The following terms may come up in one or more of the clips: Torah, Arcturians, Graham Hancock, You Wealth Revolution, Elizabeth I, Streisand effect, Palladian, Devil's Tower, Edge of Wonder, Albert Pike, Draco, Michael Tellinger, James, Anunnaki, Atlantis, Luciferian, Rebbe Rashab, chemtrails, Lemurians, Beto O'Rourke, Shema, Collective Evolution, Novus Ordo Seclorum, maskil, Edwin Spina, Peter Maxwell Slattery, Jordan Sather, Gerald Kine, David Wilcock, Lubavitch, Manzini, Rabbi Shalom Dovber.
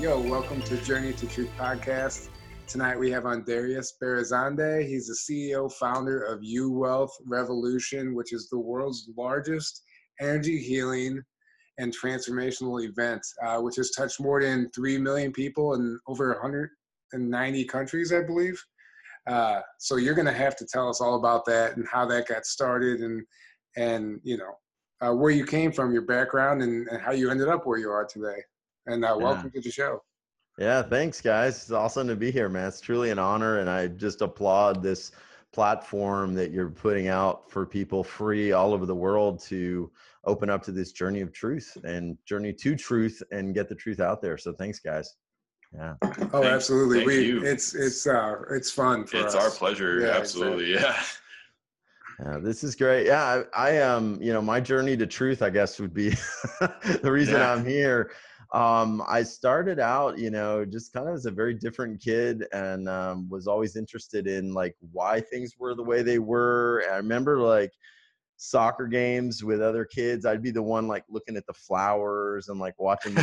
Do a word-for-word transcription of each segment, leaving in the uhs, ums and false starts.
Yo, welcome to Journey to Truth podcast. Tonight we have on Darius Berazande. He's the C E O, founder of You Wealth Revolution, which is the world's largest energy healing and transformational event, uh, which has touched more than three million people in over one hundred ninety countries, I believe. Uh, so you're going to have to tell us all about that and how that got started and, and you know, uh, where you came from, your background, and, and how you ended up where you are today. And uh, welcome yeah. to the show. Yeah, thanks, guys. It's awesome to be here, man. It's truly an honor, and I just applaud this platform that you're putting out for people free all over the world to open up to this journey of truth and journey to truth and get the truth out there. So thanks, guys. Yeah. Oh, thanks. Absolutely. Thank we you. it's it's uh it's fun for it's us. It's our pleasure. Yeah, absolutely. Exactly. Yeah. Yeah. This is great. Yeah, I am. Um, you know, my journey to truth, I guess, would be the reason yeah. I'm here. Um, I started out, you know, just kind of as a very different kid and, um, was always interested in like why things were the way they were. And I remember like soccer games with other kids. I'd be the one like looking at the flowers and like watching the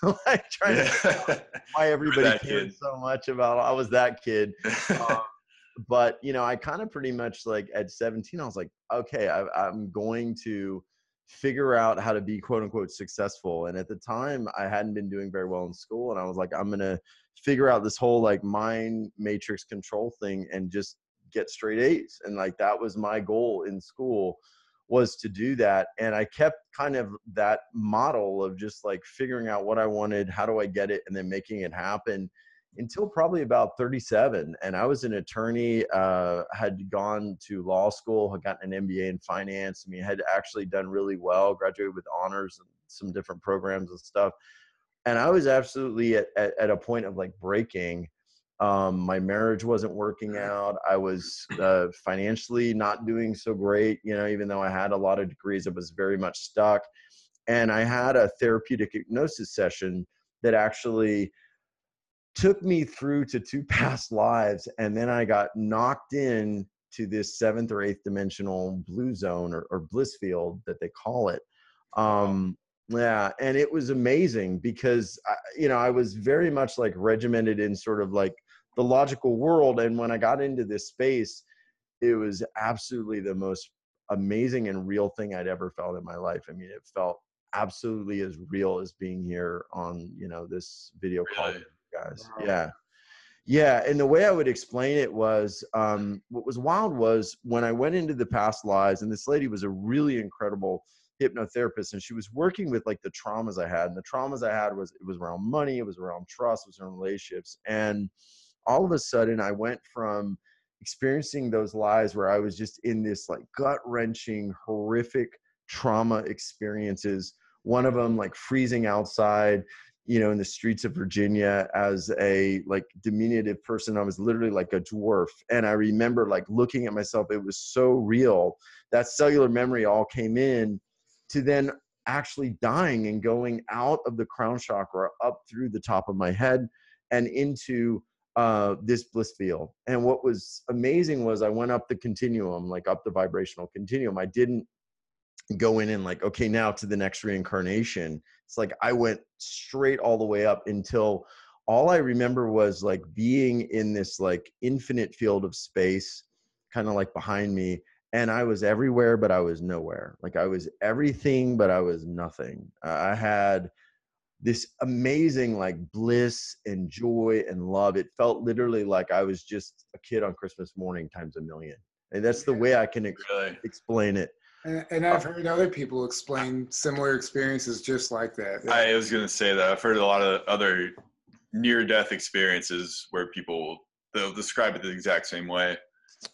flowers, like trying yeah. to figure out why everybody cared so much about, I was that kid. Um, but you know, I kind of pretty much like at seventeen, I was like, okay, I, I'm going to figure out how to be quote unquote successful. And at the time I hadn't been doing very well in school. And I was like, I'm going to figure out this whole like mind matrix control thing and just get straight A's. And like, that was my goal in school, was to do that. And I kept kind of that model of just like figuring out what I wanted, how do I get it, and then making it happen until probably about thirty-seven. And I was an attorney, uh, had gone to law school, had gotten an M B A in finance. I mean, had actually done really well, graduated with honors and some different programs and stuff. And I was absolutely at, at, at a point of like breaking. Um, my marriage wasn't working out. I was uh, financially not doing so great. You know, even though I had a lot of degrees, I was very much stuck. And I had a therapeutic hypnosis session that actually took me through to two past lives. And then I got knocked in to this seventh or eighth dimensional blue zone or, or bliss field that they call it. Um, yeah. And it was amazing because I, you know, I was very much like regimented in sort of like the logical world. And when I got into this space, it was absolutely the most amazing and real thing I'd ever felt in my life. I mean, it felt absolutely as real as being here on, you know, this video call. Really? Guys. Yeah. Yeah. And the way I would explain it was, um, what was wild was when I went into the past lives, and this lady was a really incredible hypnotherapist, and she was working with like the traumas I had. And the traumas I had was, it was around money, it was around trust, it was around relationships. And all of a sudden I went from experiencing those lives where I was just in this like gut wrenching, horrific trauma experiences. One of them like freezing outside, you know, in the streets of Virginia as a like diminutive person. I was literally like a dwarf. And I remember like looking at myself, it was so real. That cellular memory all came in to then actually dying and going out of the crown chakra up through the top of my head and into uh, this bliss field. And what was amazing was I went up the continuum, like up the vibrational continuum. I didn't go in and like, okay, now to the next reincarnation. It's like I went straight all the way up until all I remember was like being in this like infinite field of space, kind of like behind me. And I was everywhere, but I was nowhere. Like I was everything, but I was nothing. I had this amazing like bliss and joy and love. It felt literally like I was just a kid on Christmas morning times a million. And that's the way I can ex- really? explain it. And, and I've heard other people explain similar experiences just like that. Yeah. I was going to say that I've heard a lot of other near-death experiences where people, they'll describe it the exact same way.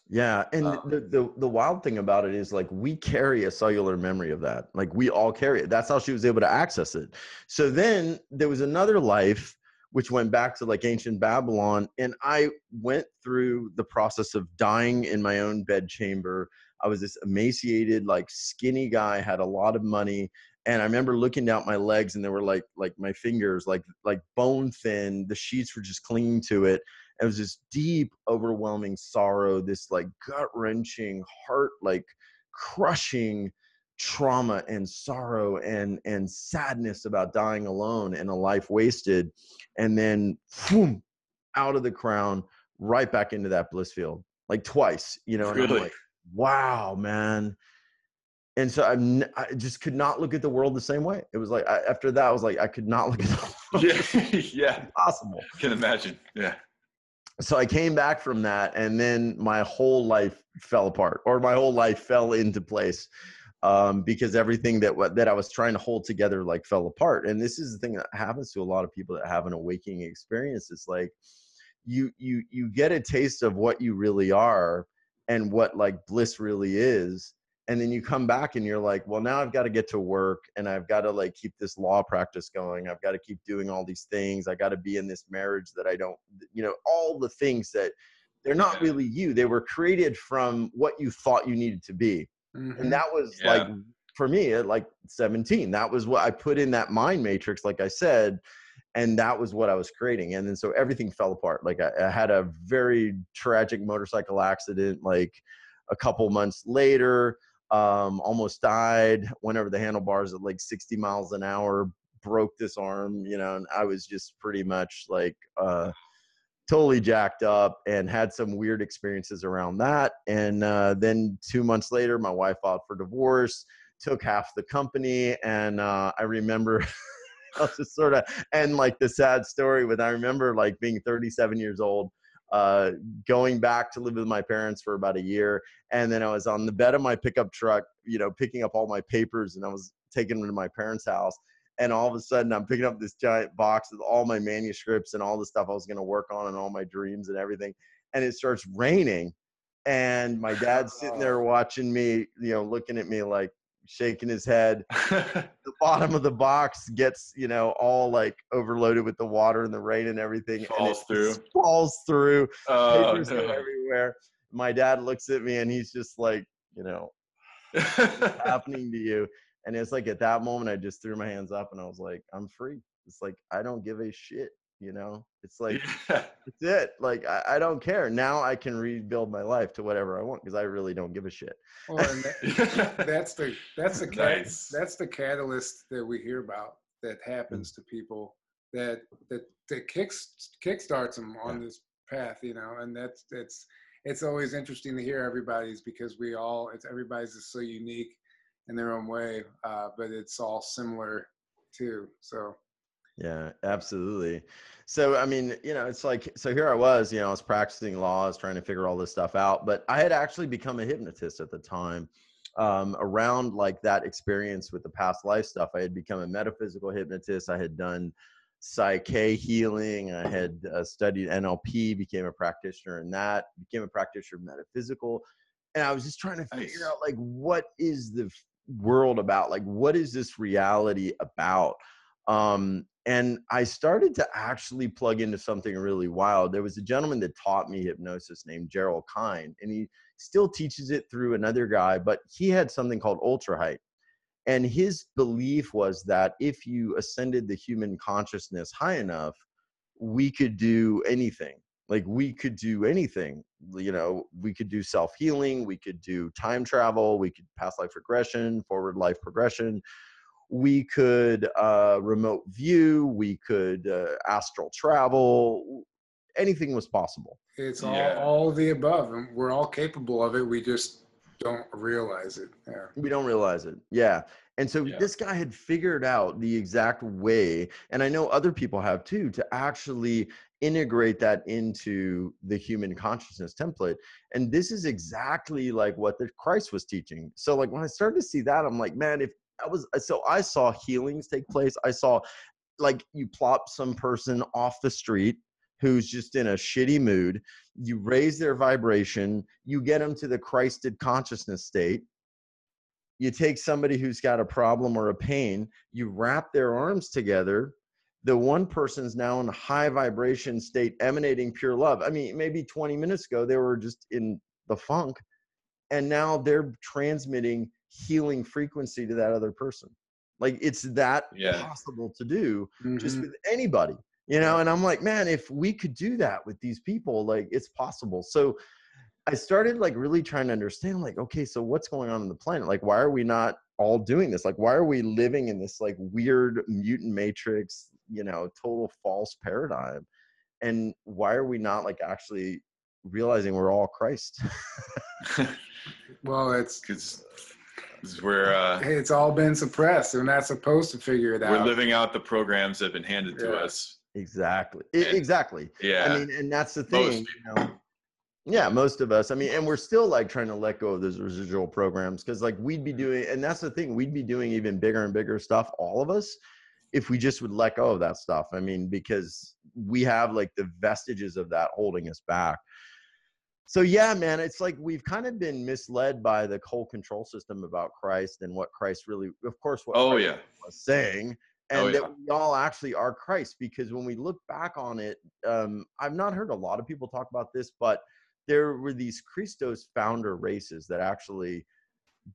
Yeah. And um, the, the the wild thing about it is like we carry a cellular memory of that. Like we all carry it. That's how she was able to access it. So then there was another life which went back to like ancient Babylon. And I went through the process of dying in my own bedchamber. I was this emaciated, like skinny guy, had a lot of money. And I remember looking down my legs and they were like, like my fingers, like, like bone thin, the sheets were just clinging to it. It was this deep, overwhelming sorrow, this like gut wrenching, heart, like crushing trauma and sorrow and and sadness about dying alone and a life wasted, and then boom, out of the crown, right back into that bliss field, like twice, you know. And really? I'm like, wow, man. And so I'm, I just could not look at the world the same way. It was like, I, after that, I was like, I could not look at the world. Yeah, yeah. Impossible. Can imagine. Yeah. So I came back from that, and then my whole life fell apart, or my whole life fell into place, um, because everything that that I was trying to hold together like fell apart. And this is the thing that happens to a lot of people that have an awakening experience. It's like you you you get a taste of what you really are and what like bliss really is. And then you come back and you're like, well, now I've got to get to work, and I've got to like keep this law practice going. I've got to keep doing all these things. I got to be in this marriage that I don't, you know, all the things that they're not really you. They were created from what you thought you needed to be. Mm-hmm. And that was yeah. like, for me at like seventeen, that was what I put in that mind matrix, like I said, and that was what I was creating. And then so everything fell apart. Like I, I had a very tragic motorcycle accident, like a couple months later. Um, almost died, went over the handlebars at like sixty miles an hour, broke this arm, you know, and I was just pretty much like uh, totally jacked up, and had some weird experiences around that. And uh, then two months later, my wife filed for divorce, took half the company. And uh, I remember, I was just sort of, and like the sad story with, I remember like being thirty-seven years old, Uh, going back to live with my parents for about a year. And then I was on the bed of my pickup truck, you know, picking up all my papers, and I was taking them to my parents' house. And all of a sudden I'm picking up this giant box with all my manuscripts and all the stuff I was going to work on and all my dreams and everything. And it starts raining. And my dad's sitting there watching me, you know, looking at me like shaking his head. The bottom of the box gets, you know, all like overloaded with the water and the rain and everything, falls and it through falls through uh, papers go everywhere. My dad looks at me and he's just like, you know, what's happening to you? And it's like at that moment I just threw my hands up and I was like, I'm free. It's like, I don't give a shit, you know. It's like yeah. It's it like I, I don't care. Now I can rebuild my life to whatever I want, because I really don't give a shit. Well, that, that's the that's the nice. That's the catalyst that we hear about that happens to people that that that kicks kickstarts them on yeah. this path, you know. And that's it's it's always interesting to hear everybody's, because we all it's everybody's is so unique in their own way, uh, but it's all similar too. So. Yeah, absolutely. So, I mean, you know, it's like, so here I was, you know, I was practicing law, I was trying to figure all this stuff out, but I had actually become a hypnotist at the time. Um, around like that experience with the past life stuff, I had become a metaphysical hypnotist. I had done Psyche healing. I had uh, studied N L P, became a practitioner in that, became a practitioner of metaphysical. And I was just trying to figure nice. out like, what is the world about? Like, what is this reality about? Um, And I started to actually plug into something really wild. There was a gentleman that taught me hypnosis named Gerald Kine, and he still teaches it through another guy, but he had something called ultra height. And his belief was that if you ascended the human consciousness high enough, we could do anything. Like we could do anything, you know, we could do self-healing, we could do time travel, we could past life regression, forward life progression. We could uh, remote view, we could uh, astral travel, anything was possible. It's all, yeah. all the above, and we're all capable of it. We just don't realize it. Yeah. We don't realize it, yeah. And so yeah. this guy had figured out the exact way, and I know other people have too, to actually integrate that into the human consciousness template. And this is exactly like what the Christ was teaching. So like when I started to see that, I'm like, man, if I was so I saw healings take place. I saw like you plop some person off the street who's just in a shitty mood. You raise their vibration. You get them to the Christed consciousness state. You take somebody who's got a problem or a pain. You wrap their arms together. The one person's now in a high vibration state emanating pure love. I mean, maybe twenty minutes ago, they were just in the funk. And now they're transmitting healing frequency to that other person. Like it's that yeah. possible to do mm-hmm. just with anybody, you know. And I'm like, man, if we could do that with these people, like it's possible. So I started like really trying to understand, like, okay, so what's going on in the planet? Like, why are we not all doing this? Like, why are we living in this like weird mutant matrix, you know, total false paradigm? And why are we not like actually realizing we're all Christ? Well, it's because we're uh it's all been suppressed. We're not supposed to figure it out. We're living out the programs that have been handed yeah. to us. Exactly. And, exactly. Yeah. I mean, and that's the thing. You know? Yeah, most of us. I mean, and we're still like trying to let go of those residual programs, because like we'd be doing, and that's the thing, we'd be doing even bigger and bigger stuff, all of us, if we just would let go of that stuff. I mean, because we have like the vestiges of that holding us back. So yeah, man, it's like we've kind of been misled by the whole control system about Christ and what Christ really, of course, what oh, Christ yeah. was saying. And oh, yeah. that we all actually are Christ, because when we look back on it, um, I've not heard a lot of people talk about this, but there were these Christos founder races that actually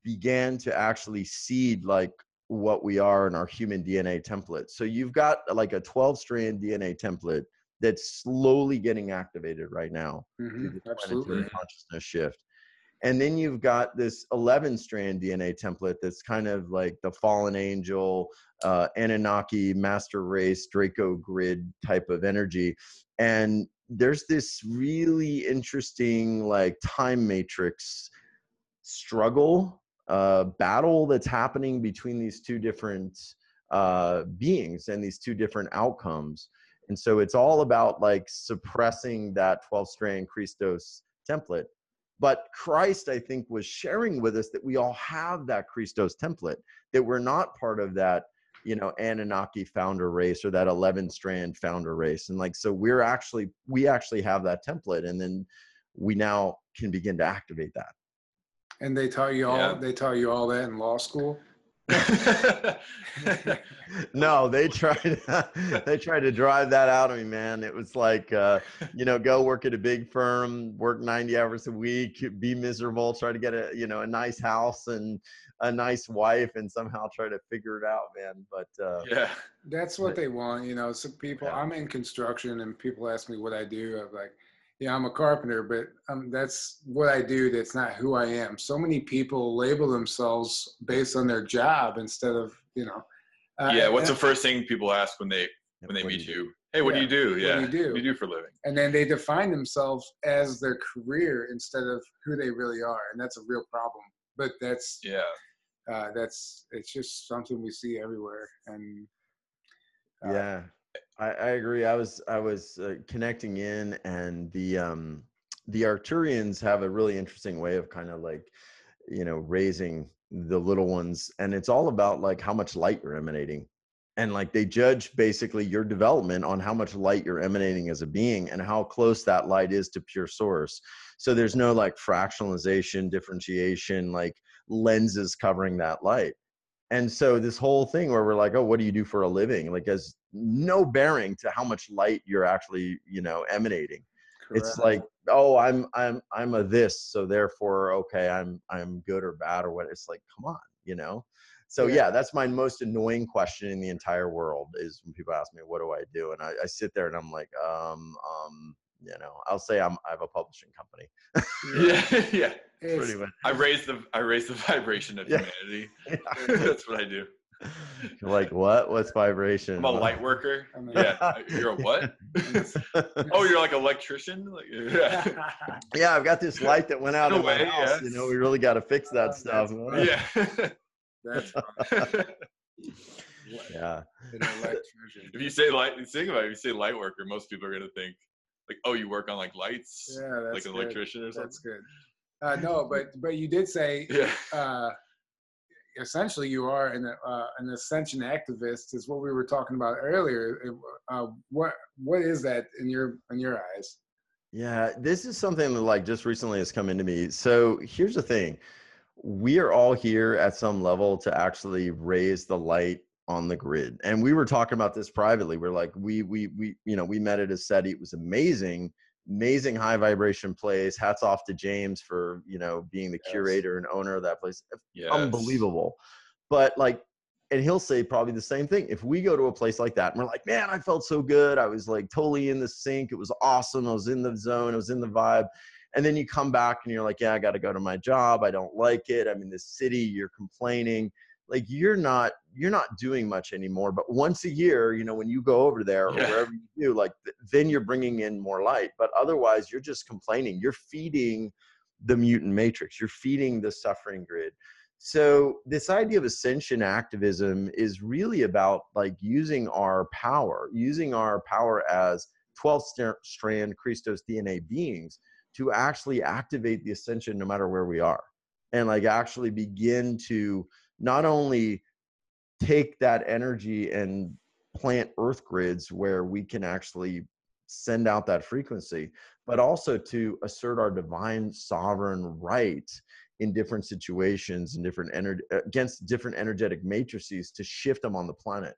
began to actually seed like what we are in our human D N A template. So you've got like a twelve strand D N A template that's slowly getting activated right now. Mm-hmm. Absolutely. Consciousness shift. And then you've got this eleven strand D N A template that's kind of like the fallen angel, uh, Anunnaki, master race, Draco grid type of energy. And there's this really interesting like time matrix struggle, uh, battle that's happening between these two different uh, beings and these two different outcomes. And so it's all about like suppressing that twelve strand Christos template. But Christ, I think, was sharing with us that we all have that Christos template, that we're not part of that, you know, Anunnaki founder race or that eleven strand founder race. And like, so we're actually, we actually have that template, and then we now can begin to activate that. And they taught you all, yeah. they taught you all that in law school. No, they tried, they tried to drive that out of me, man. It was like, uh, you know, go work at a big firm, work ninety hours a week, be miserable, try to get a, you know, a nice house and a nice wife, and somehow try to figure it out, man. But uh, yeah, that's what but, they want. You know, some people, yeah. I'm in construction and people ask me what I do. I'm like, yeah, I'm a carpenter, but um, that's what I do. That's not who I am. So many people label themselves based on their job instead of, you know. Uh, yeah, what's the first thing people ask when they when they meet you? Hey, what yeah. do you do? Yeah, what do you do? What do you do for a living? And then they define themselves as their career instead of who they really are, and that's a real problem. But that's yeah, uh, that's it's just something we see everywhere, and uh, yeah. I, I agree. I was I was uh, connecting in, and the um, the Arcturians have a really interesting way of kind of like, you know, raising the little ones, and it's all about like how much light you're emanating, and like they judge basically your development on how much light you're emanating as a being and how close that light is to pure source. So there's no like fractionalization, differentiation, like lenses covering that light. And so this whole thing where we're like, oh, what do you do for a living? Like, has no bearing to how much light you're actually, you know, emanating. Correct. It's like, oh, I'm, I'm, I'm a this, so therefore, okay, I'm, I'm good or bad or what. It's like, come on, you know? So yeah, yeah that's my most annoying question in the entire world is when people ask me, what do I do? And I, I sit there and I'm like, um, um, you know, I'll say I'm, I have a publishing company. yeah. yeah. It's, I raise the, I raise the vibration of yeah. humanity. Yeah. That's what I do. You're like, what? What's vibration? I'm a light worker. A, yeah. You're a what? Oh, you're like an electrician? Like, yeah. yeah. I've got this light that went out in of way, my house. Yeah. You know, we really got to fix that uh, stuff. That's yeah. That's fun. Yeah. An electrician. If you say light, think about it. If you say light worker, most people are going to think, like, oh, you work on like lights, yeah, that's like an good. electrician or something. That's good. Uh, no, but but you did say, yeah. uh, essentially, you are an uh, an ascension activist, is what we were talking about earlier. Uh, what what is that in your in your eyes? Yeah, this is something that like just recently has come into me. So here's the thing: we are all here at some level to actually raise the light on the grid. And we were talking about this privately. We're like, we, we, we, you know, we met at a SETI. It was amazing, amazing high vibration place. Hats off to James for, you know, being the yes. curator and owner of that place. Yes. Unbelievable. But like, and he'll say probably the same thing. If we go to a place like that and we're like, man, I felt so good. I was like totally in the sync. It was awesome. I was in the zone. I was in the vibe. And then you come back and you're like, yeah, I got to go to my job. I don't like it. I'm in this city. You're complaining. Like you're not, you're not doing much anymore. But once a year, you know, when you go over there or yeah. wherever you do, like th then you're bringing in more light. But otherwise, you're just complaining. You're feeding the mutant matrix. You're feeding the suffering grid. So this idea of ascension activism is really about like using our power, using our power as twelve strand Christos D N A beings to actually activate the ascension no matter where we are, and like actually begin to not only take that energy and plant earth grids where we can actually send out that frequency, but also to assert our divine sovereign right in different situations and different energy against different energetic matrices to shift them on the planet.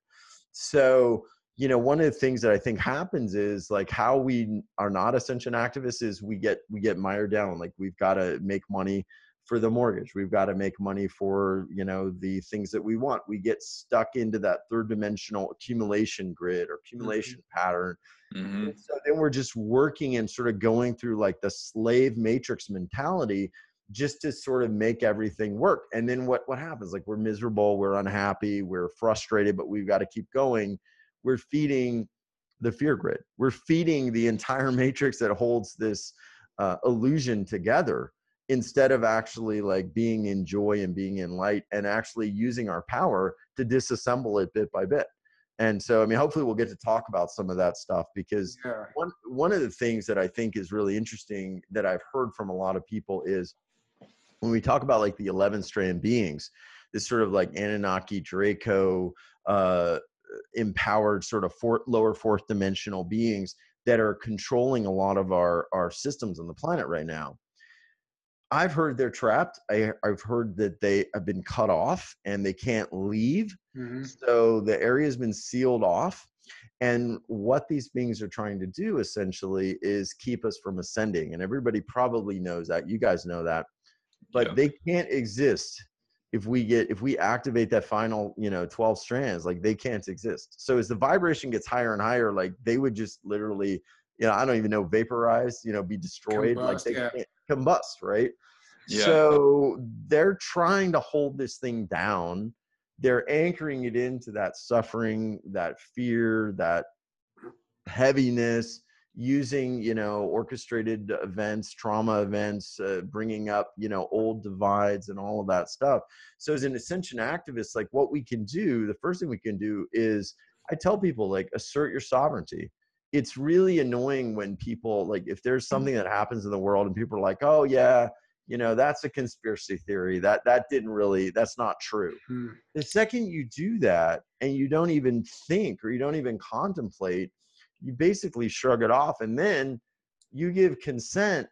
So, you know, one of the things that I think happens is like how we are not ascension activists is we get, we get mired down. Like we've got to make money for the mortgage. We've got to make money for, you know, the things that we want. We get stuck into that third dimensional accumulation grid or accumulation mm-hmm. pattern. Mm-hmm. And so then we're just working and sort of going through like the slave matrix mentality just to sort of make everything work. And then what, what happens? Like we're miserable, we're unhappy, we're frustrated, but we've got to keep going. We're feeding the fear grid. We're feeding the entire matrix that holds this uh, illusion together, instead of actually like being in joy and being in light and actually using our power to disassemble it bit by bit. And so, I mean, hopefully we'll get to talk about some of that stuff, because yeah. one, one of the things that I think is really interesting that I've heard from a lot of people is when we talk about like the eleven strand beings, this sort of like Anunnaki, Draco, uh, empowered sort of fourth, lower fourth dimensional beings that are controlling a lot of our, our systems on the planet right now. I've heard they're trapped. I, I've heard that they have been cut off and they can't leave. Mm-hmm. So the area has been sealed off. And what these beings are trying to do essentially is keep us from ascending. And everybody probably knows that. You guys know that. But yeah. they can't exist if we get, if we activate that final, you know, twelve strands, like they can't exist. So as the vibration gets higher and higher, like they would just literally, you know, I don't even know, vaporize, you know, be destroyed. Combust, like they yeah. can't combust, right? Yeah. So they're trying to hold this thing down. They're anchoring it into that suffering, that fear, that heaviness, using, you know, orchestrated events, trauma events, uh, bringing up, you know, old divides and all of that stuff. So as an ascension activist, like what we can do, the first thing we can do is I tell people, like, assert your sovereignty. It's really annoying when people, like, if there's something that happens in the world and people are like, oh yeah, you know, that's a conspiracy theory. That, that didn't really, that's not true. Hmm. The second you do that and you don't even think, or you don't even contemplate, you basically shrug it off. And then you give consent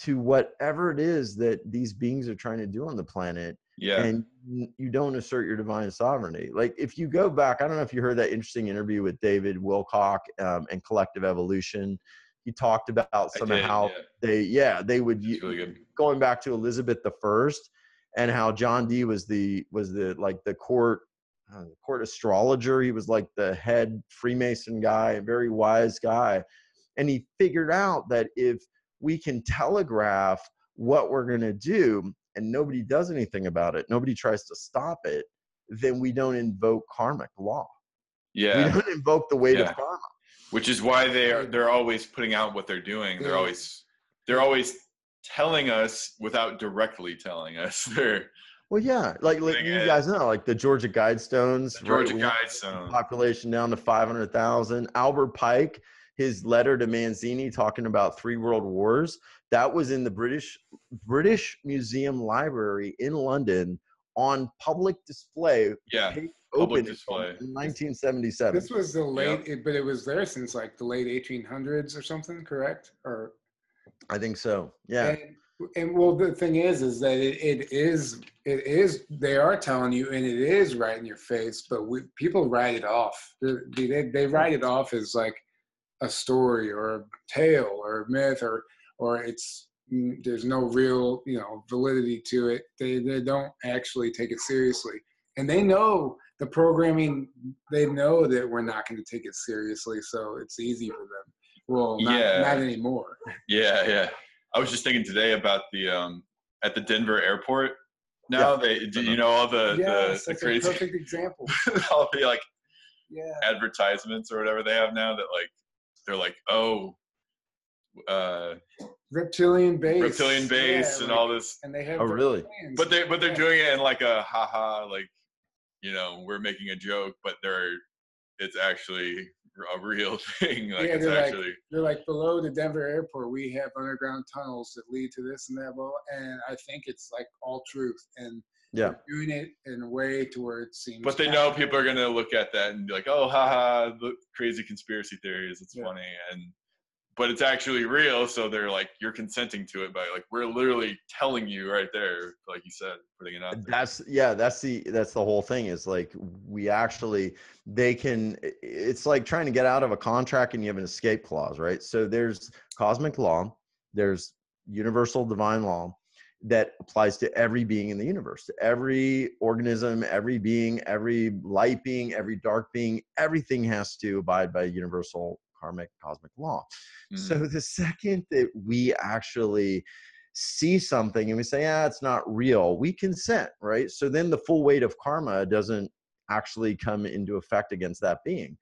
to whatever it is that these beings are trying to do on the planet. Yeah. And you don't assert your divine sovereignty. Like if you go back, I don't know if you heard that interesting interview with David Wilcock um, and Collective Evolution. He talked about some of how yeah. they, yeah, they would really going back to Elizabeth the First and how John Dee was the, was the, like the court, uh, court astrologer. He was like the head Freemason guy, a very wise guy. And he figured out that if we can telegraph what we're going to do, and nobody does anything about it, nobody tries to stop it, then we don't invoke karmic law. Yeah. We don't invoke the weight yeah. of karma. Which is why they are, they're always putting out what they're doing. They're always, they're always telling us without directly telling us. They're well, yeah. Like, like you guys know, like the Georgia Guidestones. The Georgia right? Guidestones. Population down to five hundred thousand. Albert Pike, his letter to Manzini talking about three world wars, that was in the British British Museum Library in London on public display. Yeah, public display. In nineteen seventy-seven. This was the late, yeah. it, but it was there since like the late eighteen hundreds or something, correct? Or I think so. Yeah. And, and well, the thing is, is that it, it is, it is. They are telling you, and it is right in your face. But we, people write it off. They, they, they write it off as like a story or a tale or a myth or or it's there's no real you know validity to it. They they don't actually take it seriously, and they know the programming. They know that we're not going to take it seriously, so it's easy for them. Well, not, yeah. not anymore. Yeah, yeah. I was just thinking today about the um, at the Denver airport. Now yeah. they do, you know, all the, yes, the, the crazy perfect example. all the like yeah. advertisements or whatever they have now that like they're like oh uh, reptilian base, reptilian base, yeah, and like, all this. And they have oh really, but they but they're yeah. doing it in like a haha like you know we're making a joke, but they're it's actually. a real thing. Like yeah, it's they're actually like, they're like below the Denver airport we have underground tunnels that lead to this and that, well, and I think it's like all truth, and yeah doing it in a way to where it seems but they know people are gonna look at that and be like, oh haha look, crazy conspiracy theories, it's yeah. funny, and but it's actually real, so they're like, you're consenting to it by like, we're literally telling you right there, like you said, putting it out there. That's, yeah, that's the, that's the whole thing is like, we actually, they can, it's like trying to get out of a contract and you have an escape clause, right? So there's cosmic law, there's universal divine law that applies to every being in the universe, to every organism, every being, every light being, every dark being, everything has to abide by universal karmic cosmic law. Mm-hmm. So the second that we actually see something and we say, yeah, it's not real, we consent, right? So then the full weight of karma doesn't actually come into effect against that being.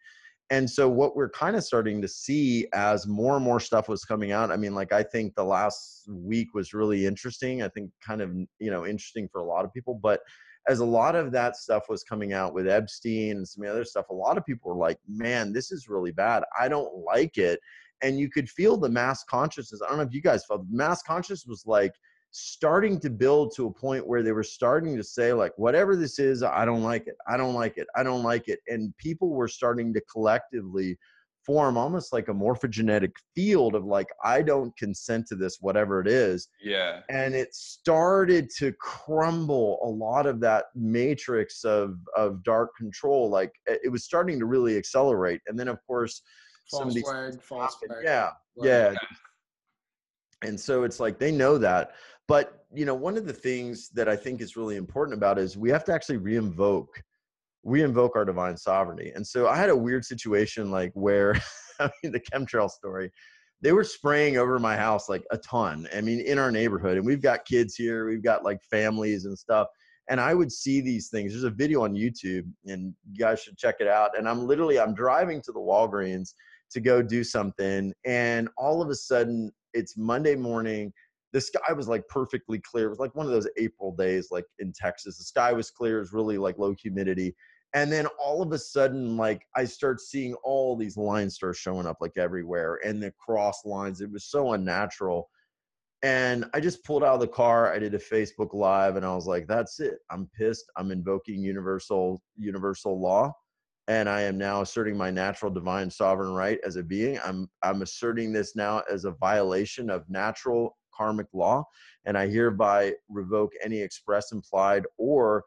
And so what we're kind of starting to see as more and more stuff was coming out, I mean, like, I think the last week was really interesting. I think kind of, you know, interesting for a lot of people, but as a lot of that stuff was coming out with Epstein and some other stuff, a lot of people were like, man, this is really bad. I don't like it. And you could feel the mass consciousness. I don't know if you guys felt mass consciousness was like starting to build to a point where they were starting to say like, whatever this is, I don't like it. I don't like it. I don't like it. And people were starting to collectively form almost like a morphogenetic field of like, I don't consent to this, whatever it is. Yeah. And it started to crumble a lot of that matrix of, of dark control. Like it was starting to really accelerate. And then of course, false some of these flag, false flag, yeah, flag. yeah. Yeah. And so it's like, they know that, but you know, one of the things that I think is really important about is we have to actually re-invoke we invoke our divine sovereignty. And so I had a weird situation, like where I mean, the chemtrail story, they were spraying over my house, like a ton. I mean, in our neighborhood, and we've got kids here, we've got like families and stuff. And I would see these things. There's a video on YouTube and you guys should check it out. And I'm literally, I'm driving to the Walgreens to go do something. And all of a sudden it's Monday morning. The sky was like perfectly clear. It was like one of those April days, like in Texas, the sky was clear. It was really like low humidity. And then all of a sudden, like I start seeing all these lines start showing up like everywhere and the cross lines. It was so unnatural. And I just pulled out of the car. I did a Facebook Live and I was like, that's it. I'm pissed. I'm invoking universal, universal law. And I am now asserting my natural divine sovereign right as a being. I'm, I'm asserting this now as a violation of natural karmic law. And I hereby revoke any express, implied, or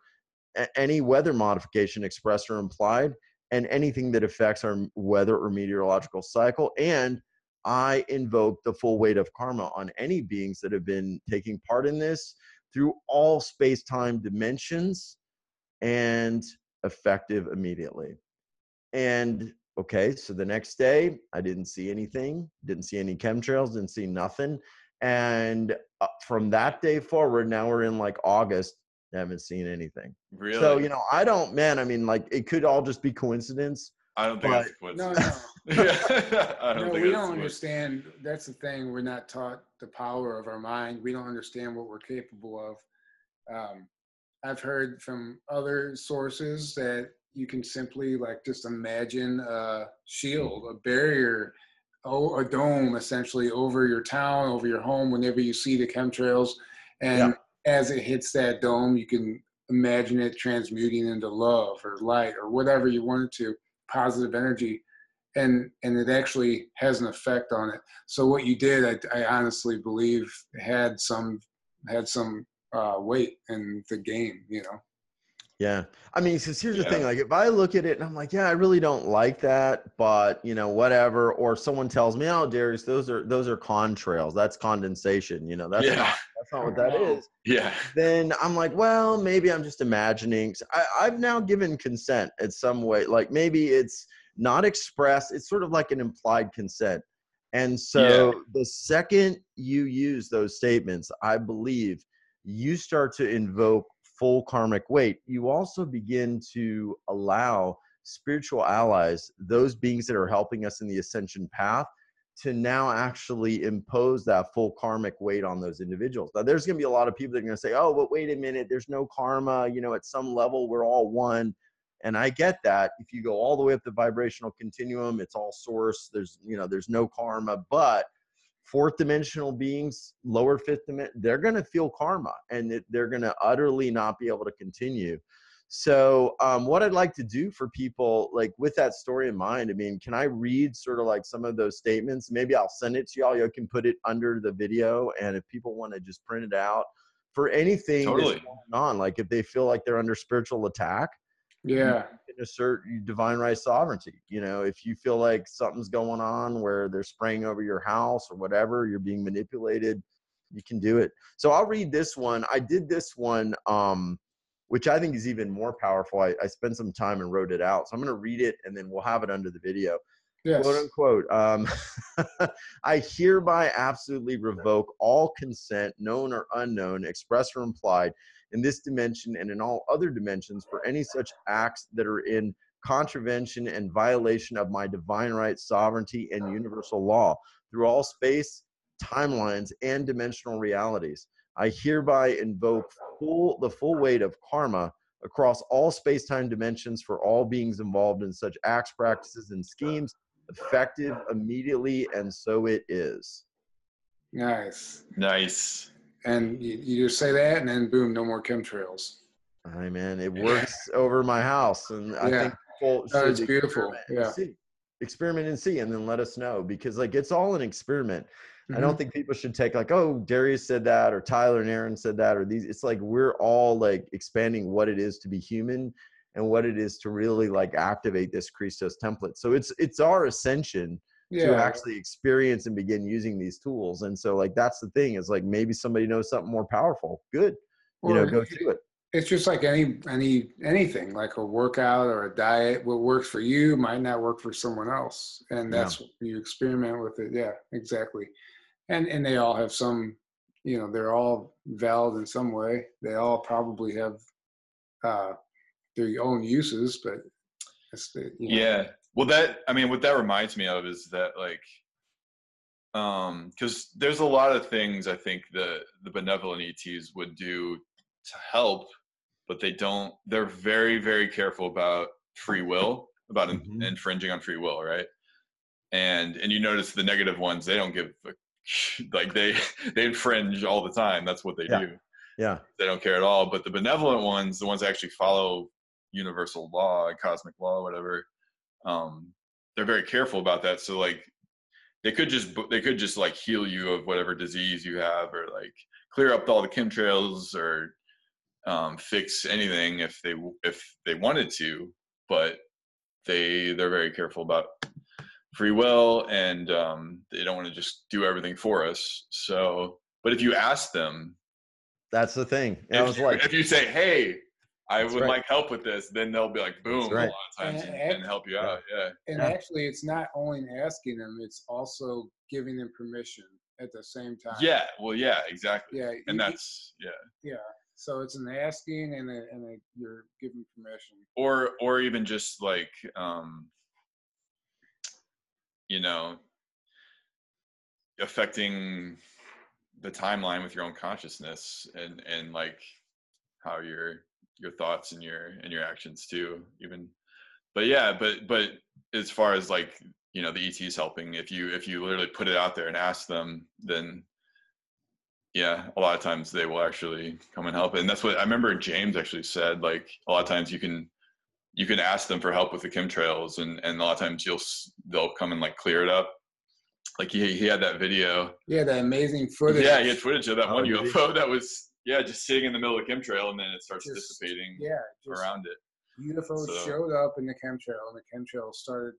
any weather modification expressed or implied, and anything that affects our weather or meteorological cycle. And I invoke the full weight of karma on any beings that have been taking part in this through all space-time dimensions and effective immediately. And okay, so the next day I didn't see anything, didn't see any chemtrails, didn't see nothing. And from that day forward, now we're in like August, I haven't seen anything. Really? So, you know, I don't, man, I mean, like, it could all just be coincidence. I don't think but... it's coincidence. No, no. yeah. I don't no, think we don't understand. That's the thing. We're not taught the power of our mind. We don't understand what we're capable of. Um, I've heard from other sources that you can simply, like, just imagine a shield, a barrier, oh, a dome, essentially, over your town, over your home, whenever you see the chemtrails. And yeah. as it hits that dome, you can imagine it transmuting into love or light or whatever you want it to, positive energy, and and it actually has an effect on it. So what you did, I, I honestly believe, had some had some uh, weight in the game, you know? Yeah. I mean, because here's yeah. the thing, like if I look at it and I'm like, yeah, I really don't like that, but you know, whatever, or someone tells me, oh, Darius, those are, those are contrails. That's condensation. You know, that's yeah. not, that's not what that is. Yeah. Then I'm like, well, maybe I'm just imagining. I, I've now given consent in some way. Like maybe it's not expressed. It's sort of like an implied consent. And so yeah. the second you use those statements, I believe you start to invoke full karmic weight. You also begin to allow spiritual allies, those beings that are helping us in the ascension path, to now actually impose that full karmic weight on those individuals. Now, there's going to be a lot of people that are going to say, oh, but wait a minute, there's no karma. You know, at some level, we're all one. And I get that. If you go all the way up the vibrational continuum, it's all source. There's, you know, there's no karma. But fourth dimensional beings, lower fifth dimension, they're going to feel karma, and they're going to utterly not be able to continue. So um, what I'd like to do for people, like with that story in mind, I mean, can I read sort of like some of those statements? Maybe I'll send it to y'all. You can put it under the video. And if people want to just print it out for anything totally. That's going on, like if they feel like they're under spiritual attack, yeah, you can assert divine right sovereignty. You know, if you feel like something's going on where they're spraying over your house or whatever, you're being manipulated, you can do it. So I'll read this one. I did this one, um, which I think is even more powerful. I, I spent some time and wrote it out. So I'm going to read it, and then we'll have it under the video. Yes. Quote, unquote. Um, I hereby absolutely revoke all consent, known or unknown, expressed or implied, in this dimension and in all other dimensions for any such acts that are in contravention and violation of my divine right, sovereignty, and universal law through all space, timelines, and dimensional realities. I hereby invoke full, the full weight of karma across all space-time dimensions for all beings involved in such acts, practices, and schemes, effective immediately, and so it is. Nice. Nice. And you, you say that, and then boom, no more chemtrails. All right, man. It works over my house, and I yeah. think people should no, it's beautiful. Yeah. And see. Experiment and see, and then let us know, because like it's all an experiment. Mm-hmm. I don't think people should take like, oh, Darius said that, or Tyler and Aaron said that, or these. It's like we're all like expanding what it is to be human and what it is to really like activate this Christos template. So it's it's our ascension. Yeah. To actually experience and begin using these tools. And so like that's the thing, is like maybe somebody knows something more powerful. Good. You or know, go do it. It's just like any any anything, like a workout or a diet. What works for you might not work for someone else. And that's yeah. what you experiment with it. Yeah, exactly. And and they all have some, you know, they're all valid in some way. They all probably have uh their own uses, but it's the you know, yeah. Well, that, I mean, what that reminds me of is that, like, um, because there's a lot of things I think the, the benevolent E Ts would do to help, but they don't, they're very, very careful about free will, about mm-hmm. in, infringing on free will, right? And, and you notice the negative ones, they don't give, a, like, they, they infringe all the time. That's what they yeah. do. Yeah. They don't care at all. But the benevolent ones, the ones that actually follow universal law, cosmic law, whatever, um they're very careful about that. So like they could just they could just like heal you of whatever disease you have, or like clear up all the chemtrails, or um fix anything if they if they wanted to, but they they're very careful about free will, and um they don't want to just do everything for us. So but if you ask them, that's the thing. I was you, like if you say, hey, I would right. like help with this, then they'll be like, boom, right. a lot of times, and, and, and help you out. Yeah. And yeah. actually, it's not only asking them, it's also giving them permission at the same time. Yeah. Well, yeah, exactly. Yeah. And you, that's, yeah. Yeah. So it's an asking, and, a, and a, you're giving permission. Or, or even just like, um, you know, affecting the timeline with your own consciousness, and, and like how you're, your thoughts and your and your actions too, even. But yeah, but but as far as like, you know, the E T's helping, if you if you literally put it out there and ask them, then yeah, a lot of times they will actually come and help. And that's what I remember James actually said, like a lot of times you can you can ask them for help with the chemtrails, and and a lot of times you'll they'll come and like clear it up. Like he he had that video. Yeah, that amazing footage. Yeah, he had footage of that oh, one U F O amazing. That was yeah, just sitting in the middle of the chemtrail, and then it starts just, dissipating yeah, just around it. U F Os so. Showed up in the chemtrail, and the chemtrail started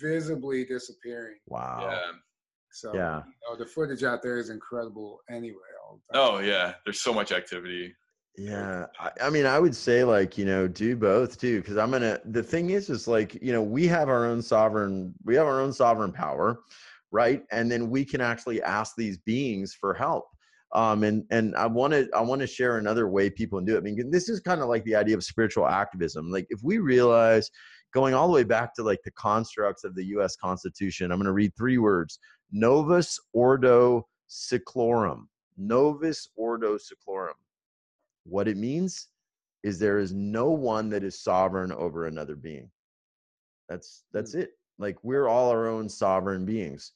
visibly disappearing. Wow. Yeah. So yeah. You know, the footage out there is incredible anyway. All the time. Oh, yeah. There's so much activity. Yeah. I, I mean, I would say, like, you know, do both, too, because I'm going to – the thing is, is, like, you know, we have our own sovereign – we have our own sovereign power. right? And then we can actually ask these beings for help. Um, and and I want to I want to share another way people can do it. I mean, this is kind of like the idea of spiritual activism. Like, if we realize, going all the way back to like the constructs of the U S Constitution, I'm going to read three words: Novus Ordo Seclorum. Novus Ordo Seclorum. What it means is there is no one that is sovereign over another being. That's that's it. Like, we're all our own sovereign beings.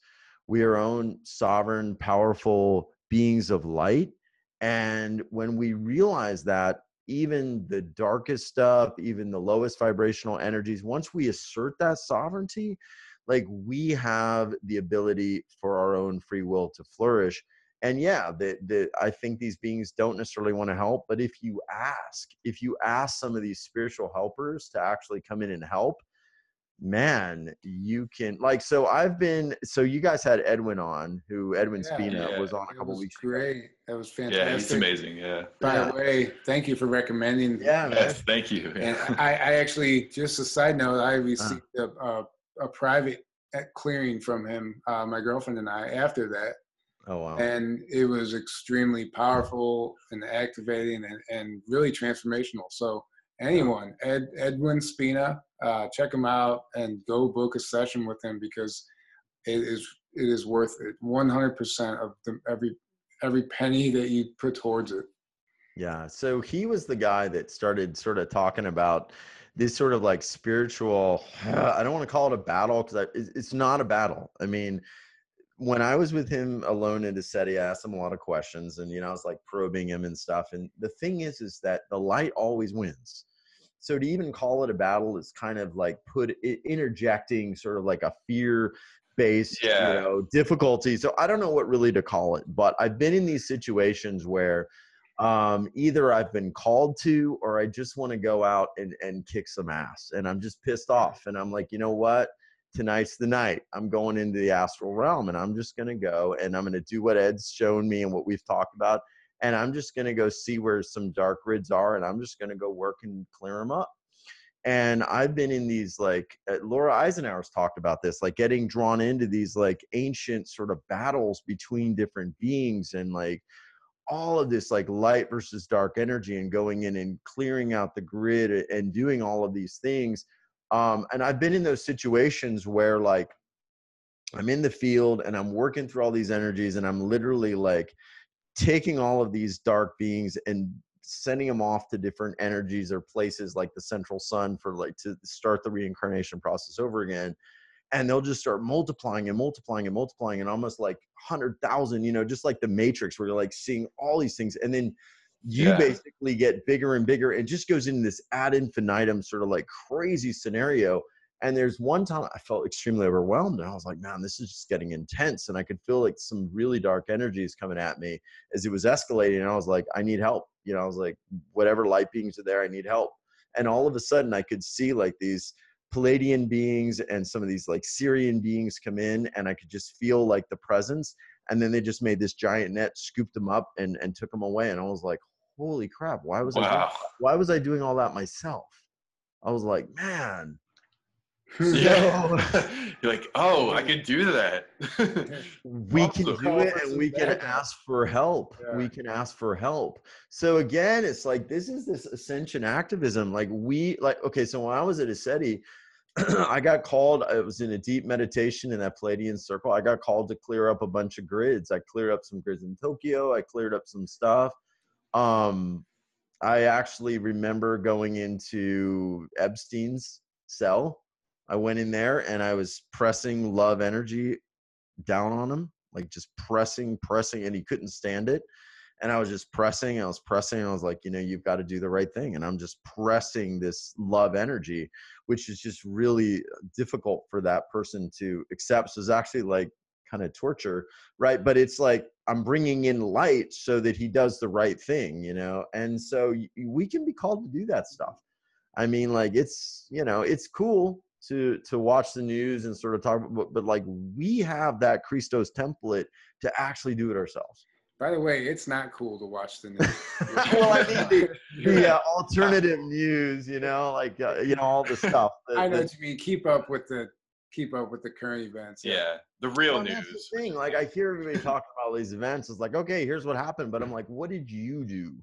We are our own sovereign, powerful beings of light. And when we realize that, even the darkest stuff, even the lowest vibrational energies, once we assert that sovereignty, like, we have the ability for our own free will to flourish. And yeah, the, the, I think these beings don't necessarily want to help, but if you ask, if you ask some of these spiritual helpers to actually come in and help, man, you can, like, so I've been, so you guys had Edwin on, who Edwin yeah, Spina yeah. was on a couple was weeks great. ago. That was fantastic. Yeah, he's amazing, yeah. By yeah. the way, thank you for recommending. Yeah, man. Yes, thank you. Yeah. And I, I actually, just a side note, I received uh. a, a, a private clearing from him, uh, my girlfriend and I, after that. Oh, wow. And it was extremely powerful and activating and, and really transformational. So anyone, Ed, Edwin Spina, uh, check him out and go book a session with him, because it is it is worth it. one hundred percent of the, every every penny that you put towards it. Yeah. So he was the guy that started sort of talking about this sort of like spiritual, I don't want to call it a battle, because it's not a battle. I mean, when I was with him alone in the SETI, I asked him a lot of questions, and, you know, I was like probing him and stuff. And the thing is, is that the light always wins. So to even call it a battle is kind of like put it, interjecting sort of like a fear-based, yeah. you know, difficulty. So I don't know what really to call it, but I've been in these situations where um, either I've been called to, or I just want to go out and, and kick some ass, and I'm just pissed off. And I'm like, you know what? Tonight's the night. I'm going into the astral realm, and I'm just going to go, and I'm going to do what Ed's shown me and what we've talked about. And I'm just going to go see where some dark grids are, and I'm just going to go work and clear them up. And I've been in these, like, Laura Eisenhower's talked about this, like getting drawn into these like ancient sort of battles between different beings, and like all of this like light versus dark energy, and going in and clearing out the grid and doing all of these things. Um, and I've been in those situations where, like, I'm in the field and I'm working through all these energies, and I'm literally like taking all of these dark beings and sending them off to different energies or places like the central sun for like to start the reincarnation process over again. And they'll just start multiplying and multiplying and multiplying, and almost like one hundred thousand, you know, just like the Matrix, where you're like seeing all these things. And then you yeah. basically get bigger and bigger. It just goes into this ad infinitum sort of like crazy scenario. And there's one time I felt extremely overwhelmed, and I was like, man, this is just getting intense. And I could feel like some really dark energies coming at me as it was escalating. And I was like, I need help. You know, I was like, whatever light beings are there, I need help. And all of a sudden I could see like these Palladian beings and some of these like Sirian beings come in, and I could just feel like the presence. And then they just made this giant net, scooped them up, and, and took them away. And I was like, holy crap, why was, wow. I doing, why was I doing all that myself? I was like, man. Yeah. So, you're like, oh, I can do that. we awesome. can do it, and we can ask for help. Yeah. We can ask for help. So again, it's like, this is this ascension activism. Like we, like, okay, so when I was at SETI, I got called, I was in a deep meditation in that Palladian circle. I got called to clear up a bunch of grids. I cleared up some grids in Tokyo. I cleared up some stuff. Um, I actually remember going into Epstein's cell. I went in there and I was pressing love energy down on him, like just pressing, pressing, and he couldn't stand it. And I was just pressing, I was pressing, I was like, you know, you've got to do the right thing. And I'm just pressing this love energy, which is just really difficult for that person to accept. So it's actually like kind of torture, right? But it's like, I'm bringing in light so that he does the right thing, you know? And so we can be called to do that stuff. I mean, like, it's, you know, it's cool to to watch the news and sort of talk, but, but like, we have that Christos template to actually do it ourselves. By the way, it's not cool to watch the news. Well, I mean, the, the uh, alternative news, you know, like, uh, you know, all the stuff. That, I know what you mean. Keep up with the keep up with the current events. Yeah, yeah. The real well, news. That's the thing. Like, I hear everybody talking about all these events. It's like, okay, here's what happened. But I'm like, what did you do?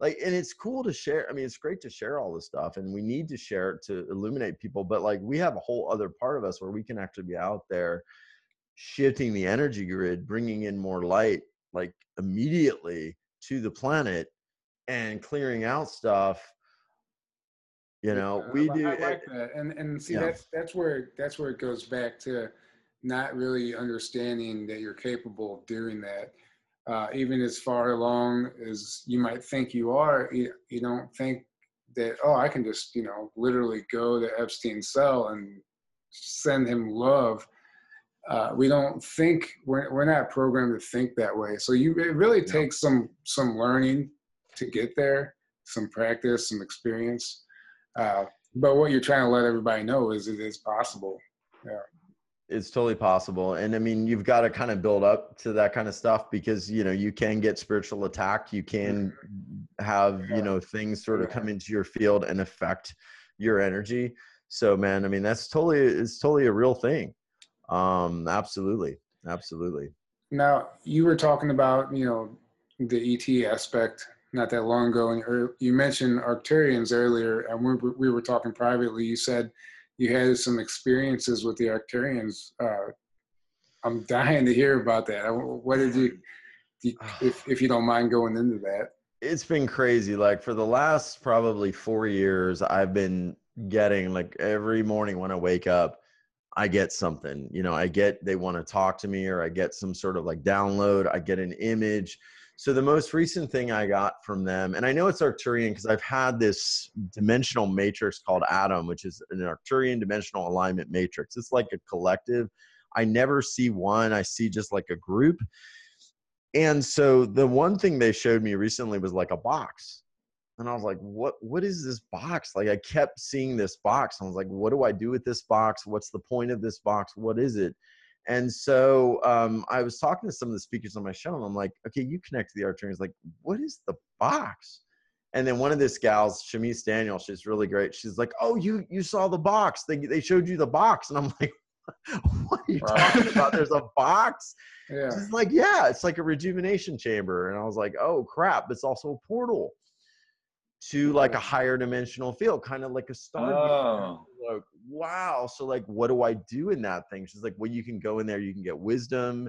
Like, and it's cool to share. I mean, it's great to share all this stuff, and we need to share it to illuminate people. But like, we have a whole other part of us where we can actually be out there shifting the energy grid, bringing in more light, like immediately to the planet and clearing out stuff. You know, yeah, we I, do. I like it, that. And, and see, yeah. that's, that's where, that's where it goes back to not really understanding that you're capable of doing that. Uh, even as far along as you might think you are, you, you don't think that, oh, I can just, you know, literally go to Epstein's cell and send him love. Uh, we don't think, we're, we're not programmed to think that way. So you, it really takes some, some learning to get there, some practice, some experience. Uh, but what you're trying to let everybody know is it is possible. Yeah. It's totally possible. And I mean, you've got to kind of build up to that kind of stuff because, you know, you can get spiritual attack. You can have, you know, things sort of come into your field and affect your energy. So, man, I mean, that's totally, it's totally a real thing. Um, absolutely. Absolutely. Now, you were talking about, you know, the E T aspect not that long ago. And you mentioned Arcturians earlier. And we were, we were talking privately. You said you had some experiences with the Arcturians. Uh, I'm dying to hear about that. What did you, did, if, if you don't mind going into that? It's been crazy. Like for the last probably four years, I've been getting like every morning when I wake up, I get something, you know, I get, they want to talk to me, or I get some sort of like download, I get an image. So the most recent thing I got from them, and I know it's Arcturian because I've had this dimensional matrix called Atom, which is an Arcturian dimensional alignment matrix. It's like a collective. I never see one. I see just like a group. And so the one thing they showed me recently was like a box. And I was like, what, what is this box? Like I kept seeing this box. I was like, what do I do with this box? What's the point of this box? What is it? And so um, I was talking to some of the speakers on my show, and I'm like, okay, you connect to the Arcturians. Like, what is the box? And then one of this gals, Shamice Daniel, she's really great. She's like, oh, you you saw the box. They, they showed you the box. And I'm like, what are you wow. talking about? There's a box? Yeah. She's like, yeah, it's like a rejuvenation chamber. And I was like, oh, crap. It's also a portal to like a higher dimensional field, kind of like a star. Oh. Like, wow. So like, what do I do in that thing? She's like, well, you can go in there, you can get wisdom.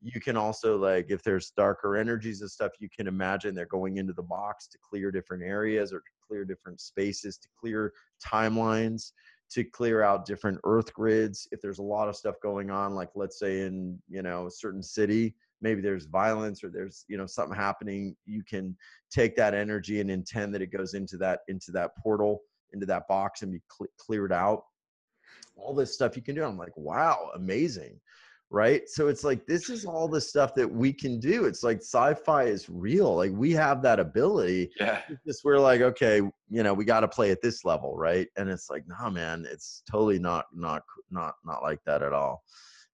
You can also like, if there's darker energies and stuff, you can imagine they're going into the box to clear different areas or to clear different spaces, to clear timelines, to clear out different earth grids. If there's a lot of stuff going on, like let's say in, you know, a certain city, maybe there's violence or there's, you know, something happening, you can take that energy and intend that it goes into that, into that portal, into that box and be cl- cleared out. All this stuff you can do. I'm like, wow, amazing. Right. So it's like, this is all the stuff that we can do. It's like sci-fi is real. Like we have that ability. Yeah. It's just, we're like, okay, you know, we got to play at this level. Right. And it's like, nah, man, it's totally not, not, not, not like that at all.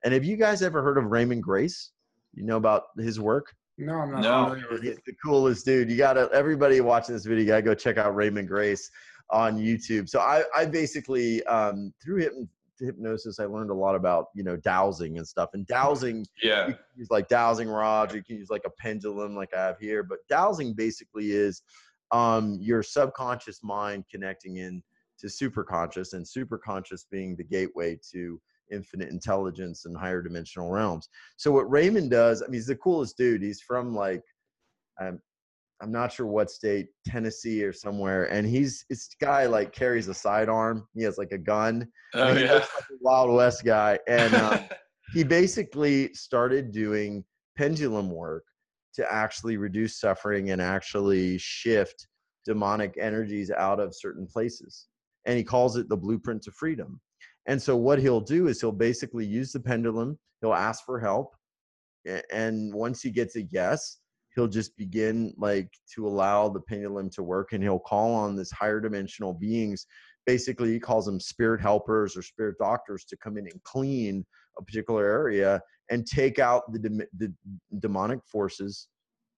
And have you guys ever heard of Raymond Grace? You know about his work? No, I'm not. No. He's the coolest dude. You got to, everybody watching this video, you got to go check out Raymond Grace on YouTube. So I, I basically, um, through hyp- hypnosis, I learned a lot about, you know, dowsing and stuff. And dowsing, yeah. you can use like dowsing rods, you can use like a pendulum like I have here. But dowsing basically is um, your subconscious mind connecting in to superconscious, and superconscious being the gateway to infinite intelligence and higher dimensional realms. So what Raymond does, I mean, he's the coolest dude. He's from like, I'm, I'm not sure what state, Tennessee or somewhere. And he's, this guy like carries a sidearm. He has like a gun. Oh, and he yeah. looks like a Wild West guy. And um, he basically started doing pendulum work to actually reduce suffering and actually shift demonic energies out of certain places. And he calls it the blueprint to freedom. And so what he'll do is he'll basically use the pendulum. He'll ask for help. And once he gets a yes, he'll just begin like to allow the pendulum to work, and he'll call on this higher dimensional beings. Basically, he calls them spirit helpers or spirit doctors to come in and clean a particular area and take out the, dem- the demonic forces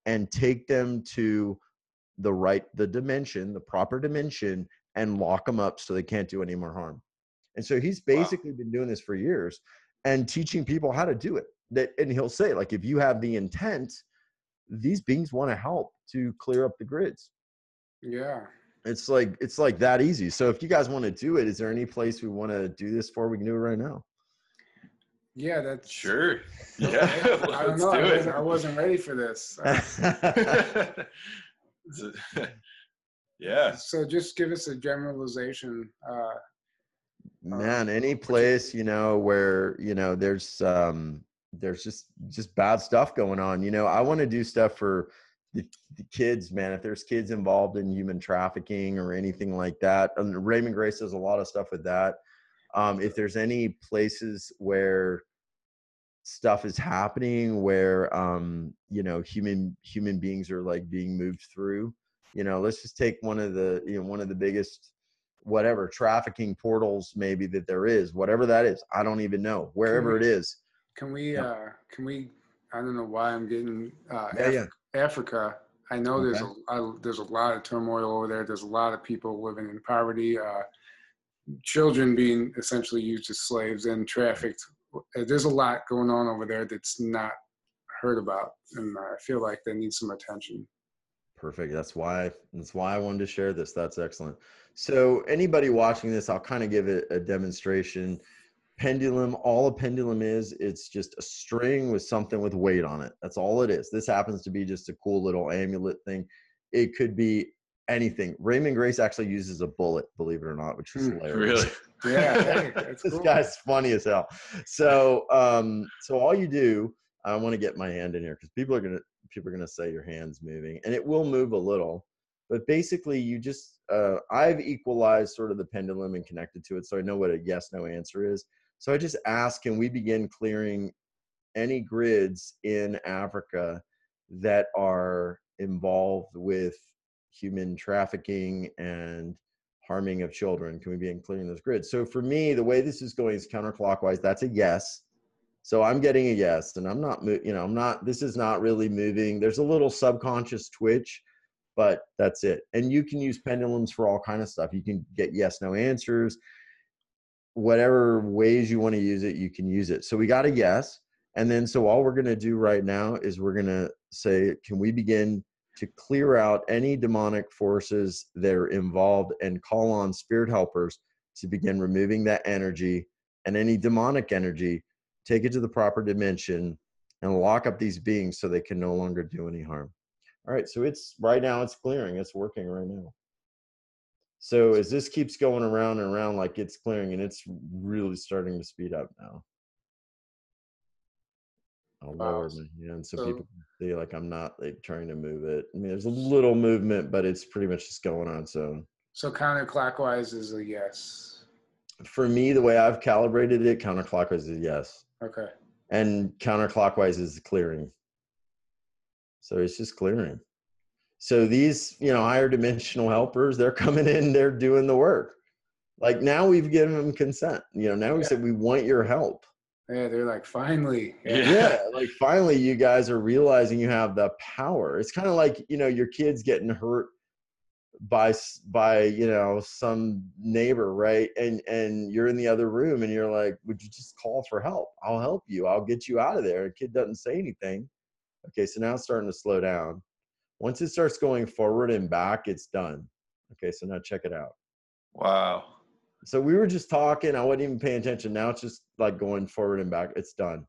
and take them to the right, the dimension, the proper dimension, and lock them up so they can't do any more harm. And so he's basically wow. been doing this for years and teaching people how to do it. That, and he'll say, like, if you have the intent, these beings want to help to clear up the grids. Yeah. It's like, it's like that easy. So if you guys want to do it, is there any place we want to do this for? We can do it right now. Yeah, that's sure. Yeah, I don't know. I wasn't, I wasn't ready for this. Yeah. So just give us a generalization. Uh, Man, any place, you know, where, you know, there's um, there's just just bad stuff going on. You know, I want to do stuff for the, the kids, man. If there's kids involved in human trafficking or anything like that, and Raymond Grace does a lot of stuff with that. Um, if there's any places where stuff is happening, where, um, you know, human, human beings are like being moved through, you know, let's just take one of the, you know, one of the biggest, whatever trafficking portals, maybe that there is, whatever that is. I don't even know wherever we, it is. Can we, yeah. uh, can we, I don't know why I'm getting, uh, yeah, Af yeah. Africa. I know okay. there's, a, I, there's a lot of turmoil over there. There's a lot of people living in poverty, uh, children being essentially used as slaves and trafficked. There's a lot going on over there that's not heard about, and I feel like they need some attention. Perfect. That's why, that's why I wanted to share this. That's excellent. So anybody watching this, I'll kind of give it a demonstration. Pendulum, all a pendulum is, it's just a string with something with weight on it. That's all it is. This happens to be just a cool little amulet thing. It could be anything. Raymond Grace actually uses a bullet, believe it or not, which is hilarious. Really? Yeah. Hey, that's this cool. guy's funny as hell. So, um, so all you do, I want to get my hand in here because people are gonna people are gonna say your hand's moving, and it will move a little, but basically you just uh, I've equalized sort of the pendulum and connected to it, so I know what a yes no answer is. So I just ask, can we begin clearing any grids in Africa that are involved with human trafficking and harming of children? Can we be including those grids? So for me, the way this is going is counterclockwise. That's a yes. So I'm getting a yes, and I'm not, you know, I'm not, this is not really moving. There's a little subconscious twitch, but that's it. And you can use pendulums for all kinds of stuff. You can get yes, no answers, whatever ways you want to use it, you can use it. So we got a yes. And then, so all we're going to do right now is we're going to say, can we begin to clear out any demonic forces that are involved and call on spirit helpers to begin removing that energy and any demonic energy, take it to the proper dimension and lock up these beings so they can no longer do any harm. All right, so it's right now it's clearing, it's working right now. So as this keeps going around and around, like it's clearing, and it's really starting to speed up now. I'll lower my hand so, so people can see like I'm not like trying to move it. I mean, there's a little movement, but it's pretty much just going on. So, so counterclockwise is a yes. For me, the way I've calibrated it, counterclockwise is a yes. Okay. And counterclockwise is the clearing. So it's just clearing. So these, you know, higher dimensional helpers, they're coming in, they're doing the work. Like now we've given them consent. You know, now we yeah. said we want your help. Yeah, they're like, finally. Yeah. yeah, like finally you guys are realizing you have the power. It's kind of like, you know, your kid's getting hurt by, by you know, some neighbor, right? And, and you're in the other room and you're like, would you just call for help? I'll help you. I'll get you out of there. The kid doesn't say anything. Okay, so now it's starting to slow down. Once it starts going forward and back, it's done. Okay, so now check it out. Wow. So we were just talking. I wasn't even paying attention. Now it's just like going forward and back. It's done.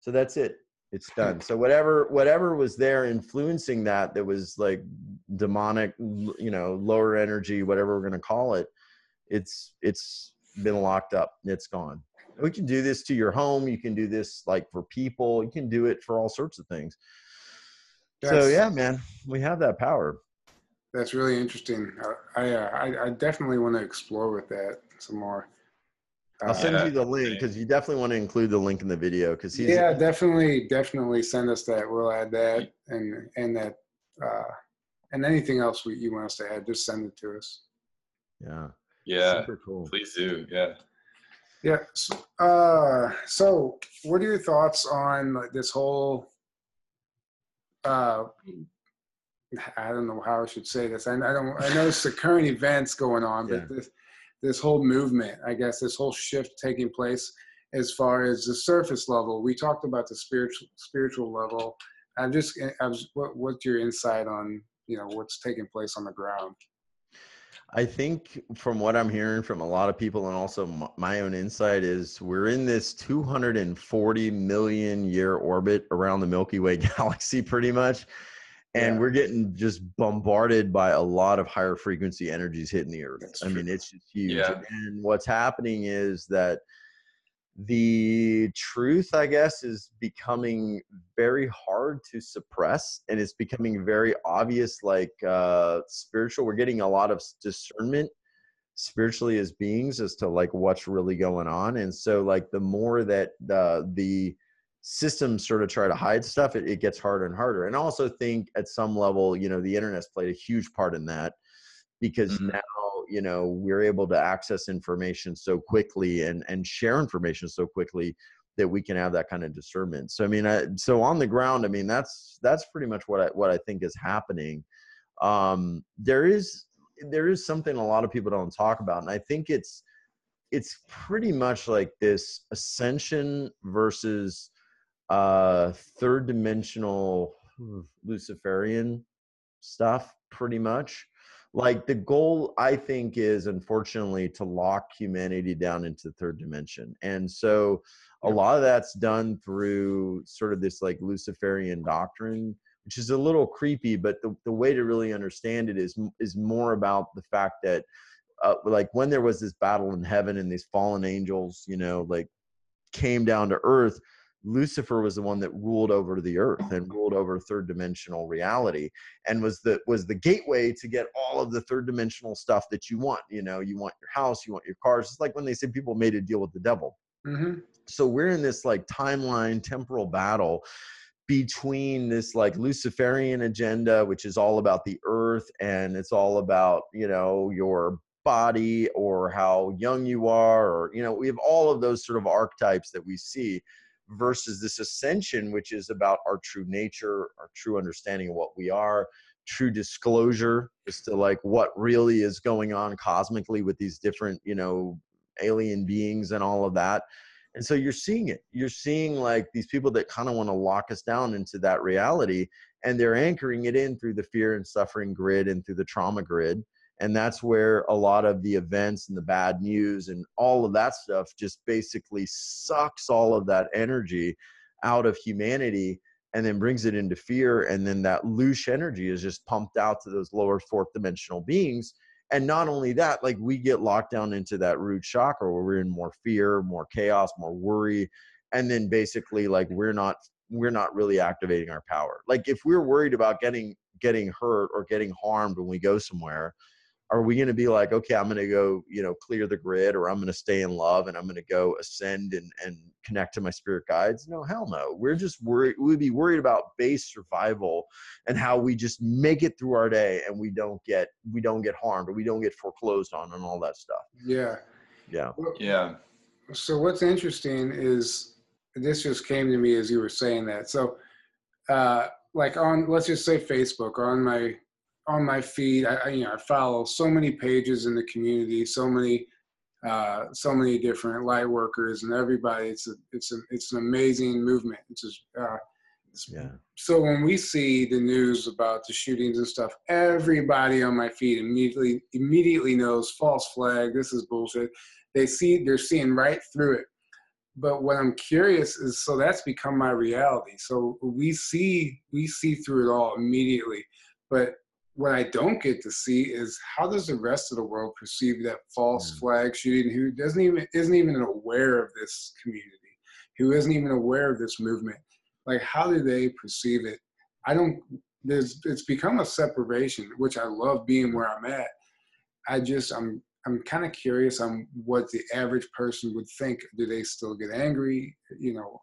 So that's it. It's done. So whatever whatever was there influencing that, that was like demonic, you know, lower energy, whatever we're going to call it, it's it's been locked up. It's gone. We can do this to your home. You can do this like for people. You can do it for all sorts of things. That's, so, yeah, man, we have that power. That's really interesting. I I, uh, I, I definitely want to explore with that some more. Uh, I'll send you the link because you definitely want to include the link in the video because he's yeah definitely definitely send us that. We'll add that and and that uh, and anything else we, you want us to add, just send it to us. Yeah. Yeah. Super cool. Please do. Yeah. Yeah. So, uh, so what are your thoughts on like, this whole? Uh, I don't know how I should say this. I, I don't. I know it's the current events going on, but yeah. this, this whole movement, I guess, this whole shift taking place as far as the surface level. We talked about the spiritual spiritual level. I'm just, I was, what, what's your insight on, you know, what's taking place on the ground? I think from what I'm hearing from a lot of people and also my own insight is we're in this two hundred forty million year orbit around the Milky Way galaxy pretty much. And yeah. we're getting just bombarded by a lot of higher frequency energies hitting the earth. That's I true. mean, it's just huge. Yeah. And what's happening is that the truth, I guess, is becoming very hard to suppress, and it's becoming very obvious, like uh, spiritual. We're getting a lot of discernment spiritually as beings as to like what's really going on. And so like the more that uh, the systems sort of try to hide stuff, it, it gets harder and harder. And I also think at some level, you know, the internet's played a huge part in that, because mm-hmm. now, you know, we're able to access information so quickly and, and share information so quickly that we can have that kind of discernment. So, I mean, I, so on the ground, I mean, that's, that's pretty much what I, what I think is happening. Um, there is, there is something a lot of people don't talk about. And I think it's, it's pretty much like this ascension versus uh, third dimensional Luciferian stuff pretty much. Like the goal, I think, is unfortunately to lock humanity down into the third dimension. And so a lot of that's done through sort of this like Luciferian doctrine, which is a little creepy, but the, the way to really understand it is, is more about the fact that uh, like when there was this battle in heaven and these fallen angels, you know, like came down to earth, Lucifer was the one that ruled over the earth and ruled over third dimensional reality, and was the was the gateway to get all of the third dimensional stuff that you want. You know, you want your house, you want your cars. It's like when they say people made a deal with the devil. Mm-hmm. So we're in this like timeline temporal battle between this like Luciferian agenda, which is all about the earth, and it's all about, you know, your body or how young you are, or, you know, we have all of those sort of archetypes that we see, versus this ascension, which is about our true nature, our true understanding of what we are, true disclosure as to like what really is going on cosmically with these different, you know, alien beings and all of that. And so you're seeing it. You're seeing like these people that kind of want to lock us down into that reality, and they're anchoring it in through the fear and suffering grid and through the trauma grid. And that's where a lot of the events and the bad news and all of that stuff just basically sucks all of that energy out of humanity and then brings it into fear. And then that loose energy is just pumped out to those lower fourth dimensional beings. And not only that, like we get locked down into that root chakra where we're in more fear, more chaos, more worry. And then basically like we're not, we're not really activating our power. Like if we're worried about getting, getting hurt or getting harmed when we go somewhere, are we going to be like, okay, I'm going to go, you know, clear the grid, or I'm going to stay in love and I'm going to go ascend and, and connect to my spirit guides? No, hell no. We're just worried. We'd be worried about base survival and how we just make it through our day, and we don't get, we don't get harmed, or we don't get foreclosed on and all that stuff. Yeah. Yeah. Yeah. So what's interesting is this just came to me as you were saying that. So uh, like on, let's just say Facebook, or on my, on my feed, I, you know, I follow so many pages in the community, so many, uh, so many different light workers and everybody. It's a, it's a, it's an amazing movement. It's just, uh, it's, yeah. So when we see the news about the shootings and stuff, everybody on my feed immediately, immediately knows false flag. This is bullshit. They see, they're seeing right through it. But what I'm curious is, so that's become my reality. So we see, we see through it all immediately, but what I don't get to see is how does the rest of the world perceive that false flag shooting, who doesn't even, isn't even aware of this community, who isn't even aware of this movement. Like, how do they perceive it? I don't, there's, it's become a separation, which I love being where I'm at. I just, I'm, I'm kind of curious on what the average person would think. Do they still get angry? You know,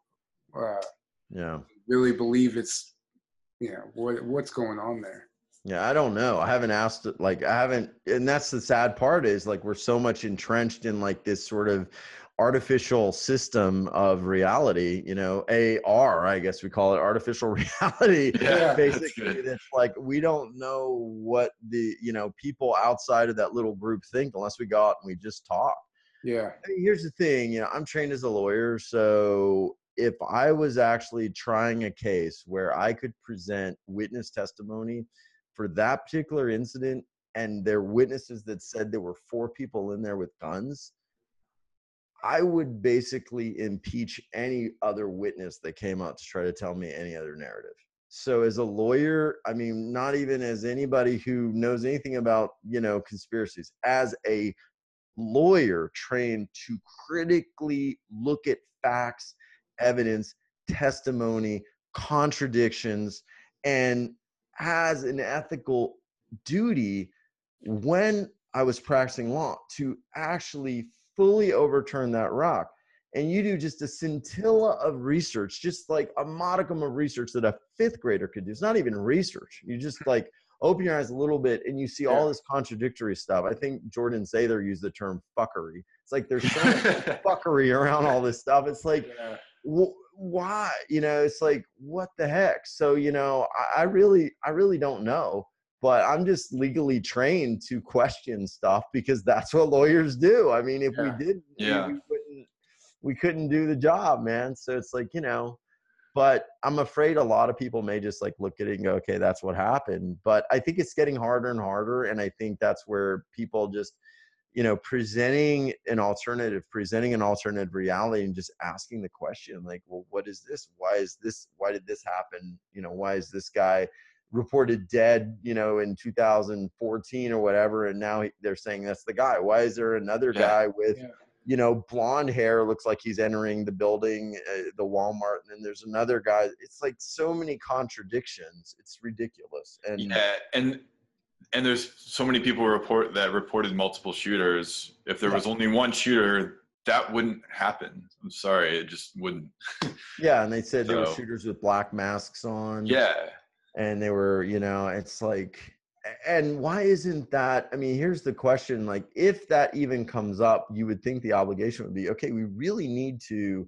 uh, yeah. Really believe it's, you know, what, what's going on there? Yeah, I don't know. I haven't asked, like, I haven't, and that's the sad part is, like, we're so much entrenched in, like, this sort of artificial system of reality, you know, A R, I guess we call it artificial reality. Yeah, basically, that's, that's like, we don't know what the, you know, people outside of that little group think unless we go out and we just talk. Yeah. I mean, here's the thing, you know, I'm trained as a lawyer. So if I was actually trying a case where I could present witness testimony for that particular incident, and there were witnesses that said there were four people in there with guns, I would basically impeach any other witness that came up to try to tell me any other narrative. So as a lawyer, I mean, not even as anybody who knows anything about, you know, conspiracies, as a lawyer trained to critically look at facts, evidence, testimony, contradictions, and has an ethical duty when I was practicing law to actually fully overturn that rock. And you do just a scintilla of research, just like a modicum of research that a fifth grader could do. It's not even research. You just like open your eyes a little bit and you see all this contradictory stuff. I think Jordan Sather used the term fuckery. It's like there's so much fuckery around all this stuff. It's like, yeah. wh why? You know, it's like, what the heck? So, you know, I, I really, I really don't know. But I'm just legally trained to question stuff because that's what lawyers do. I mean, if yeah. we didn't, yeah. we, we, wouldn't, we couldn't do the job, man. So it's like, you know, but I'm afraid a lot of people may just like look at it and go, okay, that's what happened. But I think it's getting harder and harder. And I think that's where people just, you know, presenting an alternative, presenting an alternative reality and just asking the question like, well, what is this? Why is this? Why did this happen? You know, why is this guy reported dead, you know, in two thousand fourteen or whatever, and now they're saying that's the guy? Why is there another yeah. guy with, yeah. you know, blonde hair, looks like he's entering the building, uh, the Walmart, and then there's another guy? It's like so many contradictions. It's ridiculous. And yeah, and and there's so many people report that reported multiple shooters. If there yeah. was only one shooter, that wouldn't happen. I'm sorry, it just wouldn't. Yeah, and they said so, there were shooters with black masks on. Yeah. And they were, you know, it's like, and why isn't that? I mean, here's the question. Like, if that even comes up, you would think the obligation would be, okay, we really need to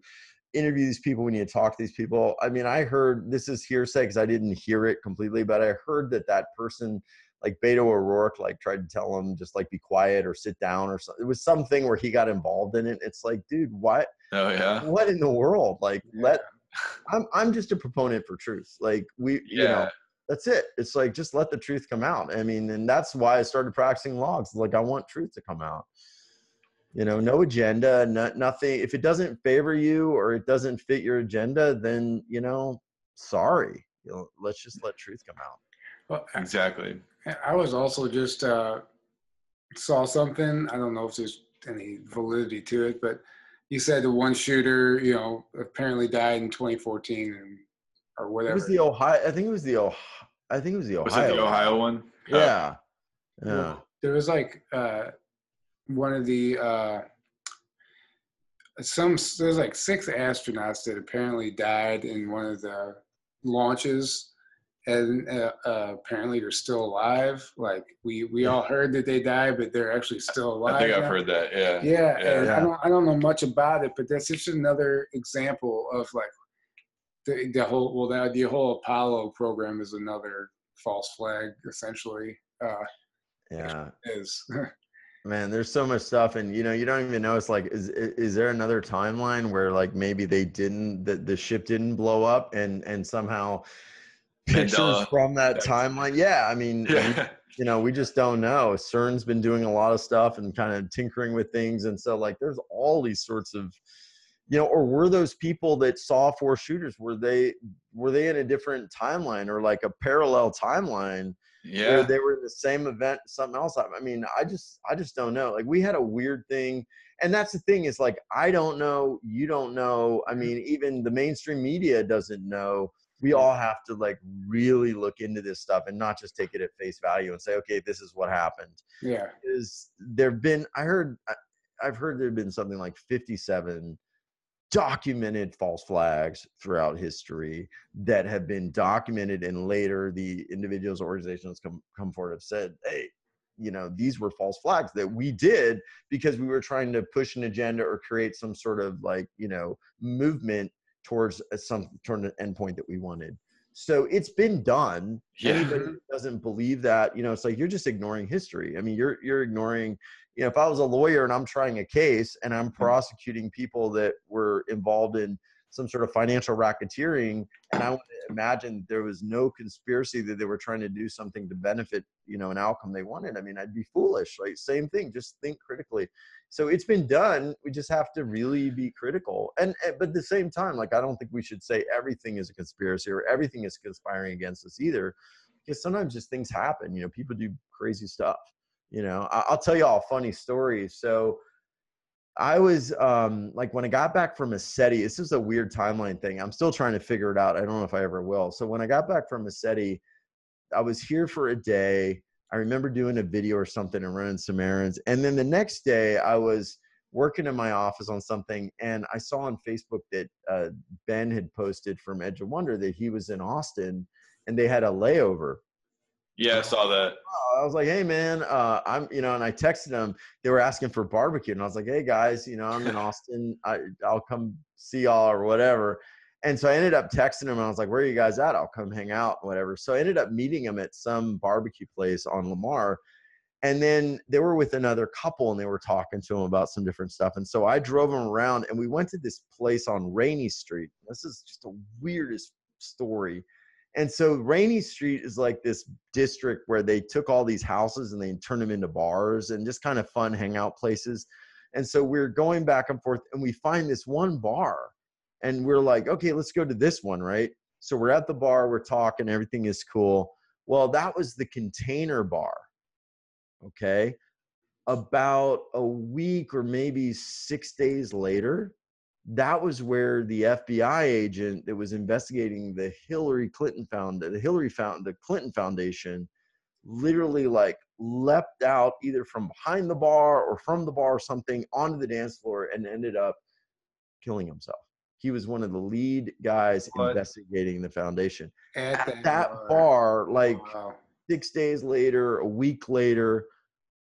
interview these people. We need to talk to these people. I mean, I heard, this is hearsay because I didn't hear it completely, but I heard that that person, like Beto O'Rourke, like tried to tell him just like be quiet or sit down or something. It was something where he got involved in it. It's like, dude, what? Oh, yeah. What in the world? Like, yeah. let. I'm, I'm just a proponent for truth. Like we, yeah. you know, that's it. It's like, just let the truth come out. I mean, and that's why I started practicing logs. Like I want truth to come out, you know, no agenda, no, nothing. If it doesn't favor you or it doesn't fit your agenda, then, you know, sorry, you know, let's just let truth come out. Well, exactly. I was also just, uh, saw something. I don't know if there's any validity to it, but you said the one shooter, you know, apparently died in twenty fourteen and, or whatever. It was the Ohio. I think it was the Ohio. I think it was the Ohio. Was it the Ohio one? Yeah. Oh. Yeah. There was like uh, one of the uh, some. There's like six astronauts that apparently died in one of the launches, and uh, uh, apparently they're still alive. Like we we all heard that they died, but they're actually still alive. I think I've now. heard that. Yeah. Yeah. yeah. And I don't I don't know much about it, but that's just another example of like the the whole well the, the whole Apollo program is another false flag essentially. Uh, yeah. It is. Man, there's so much stuff, and you know, you don't even know. It's like, is is there another timeline where like maybe they didn't the the ship didn't blow up and and somehow. Pictures Mandela. From that timeline. Yeah, I mean, yeah. you know, we just don't know. CERN's been doing a lot of stuff and kind of tinkering with things. And so, like, there's all these sorts of, you know, or were those people that saw four shooters, were they were they in a different timeline or like a parallel timeline? Yeah. Where they were in the same event, something else. I mean, I just, I just don't know. Like, we had a weird thing. And that's the thing is, like, I don't know. You don't know. I mean, even the mainstream media doesn't know. We all have to like really look into this stuff and not just take it at face value and say, okay, this is what happened. Yeah. Is there've been, I heard, I've heard there've been something like fifty-seven documented false flags throughout history that have been documented. And later the individuals, organizations come, come forward have said, hey, you know, these were false flags that we did because we were trying to push an agenda or create some sort of like, you know, movement towards a, some toward an endpoint that we wanted. So it's been done. Yeah. Anybody who doesn't believe that, you know, it's like, you're just ignoring history. I mean, you're, you're ignoring, you know, if I was a lawyer and I'm trying a case and I'm prosecuting people that were involved in some sort of financial racketeering, and I would imagine there was no conspiracy that they were trying to do something to benefit, you know, an outcome they wanted. I mean, I'd be foolish, right? Same thing, just think critically. So it's been done. We just have to really be critical. And, but at the same time, like, I don't think we should say everything is a conspiracy or everything is conspiring against us either, because sometimes just things happen, you know, people do crazy stuff. You know, I'll tell you all a funny story. So I was um, like, when I got back from a CSETI, this is a weird timeline thing. I'm still trying to figure it out. I don't know if I ever will. So when I got back from a CSETI, I was here for a day. I remember doing a video or something and running some errands. And then the next day I was working in my office on something, and I saw on Facebook that uh, Ben had posted from Edge of Wonder that he was in Austin and they had a layover. Yeah, I saw that. I was like, hey, man, uh, I'm, you know, and I texted them. They were asking for barbecue. And I was like, hey, guys, you know, I'm in Austin. I, I'll come see y'all or whatever. And so I ended up texting them. And I was like, where are you guys at? I'll come hang out, whatever. So I ended up meeting them at some barbecue place on Lamar. And then they were with another couple, and they were talking to them about some different stuff. And so I drove them around, and we went to this place on Rainey Street. This is just the weirdest story. And so Rainey Street is like this district where they took all these houses and they turned them into bars and just kind of fun hangout places. And so we're going back and forth, and we find this one bar, and we're like, okay, let's go to this one, right? So we're at the bar, we're talking, everything is cool. Well, that was the Container Bar, okay? About a week or maybe six days later, that was where the F B I agent that was investigating the Hillary Clinton found the Hillary found the Clinton Foundation literally like leapt out either from behind the bar or from the bar or something onto the dance floor and ended up killing himself. He was one of the lead guys what? investigating the foundation at, at that, that bar, bar like wow. six days later, a week later,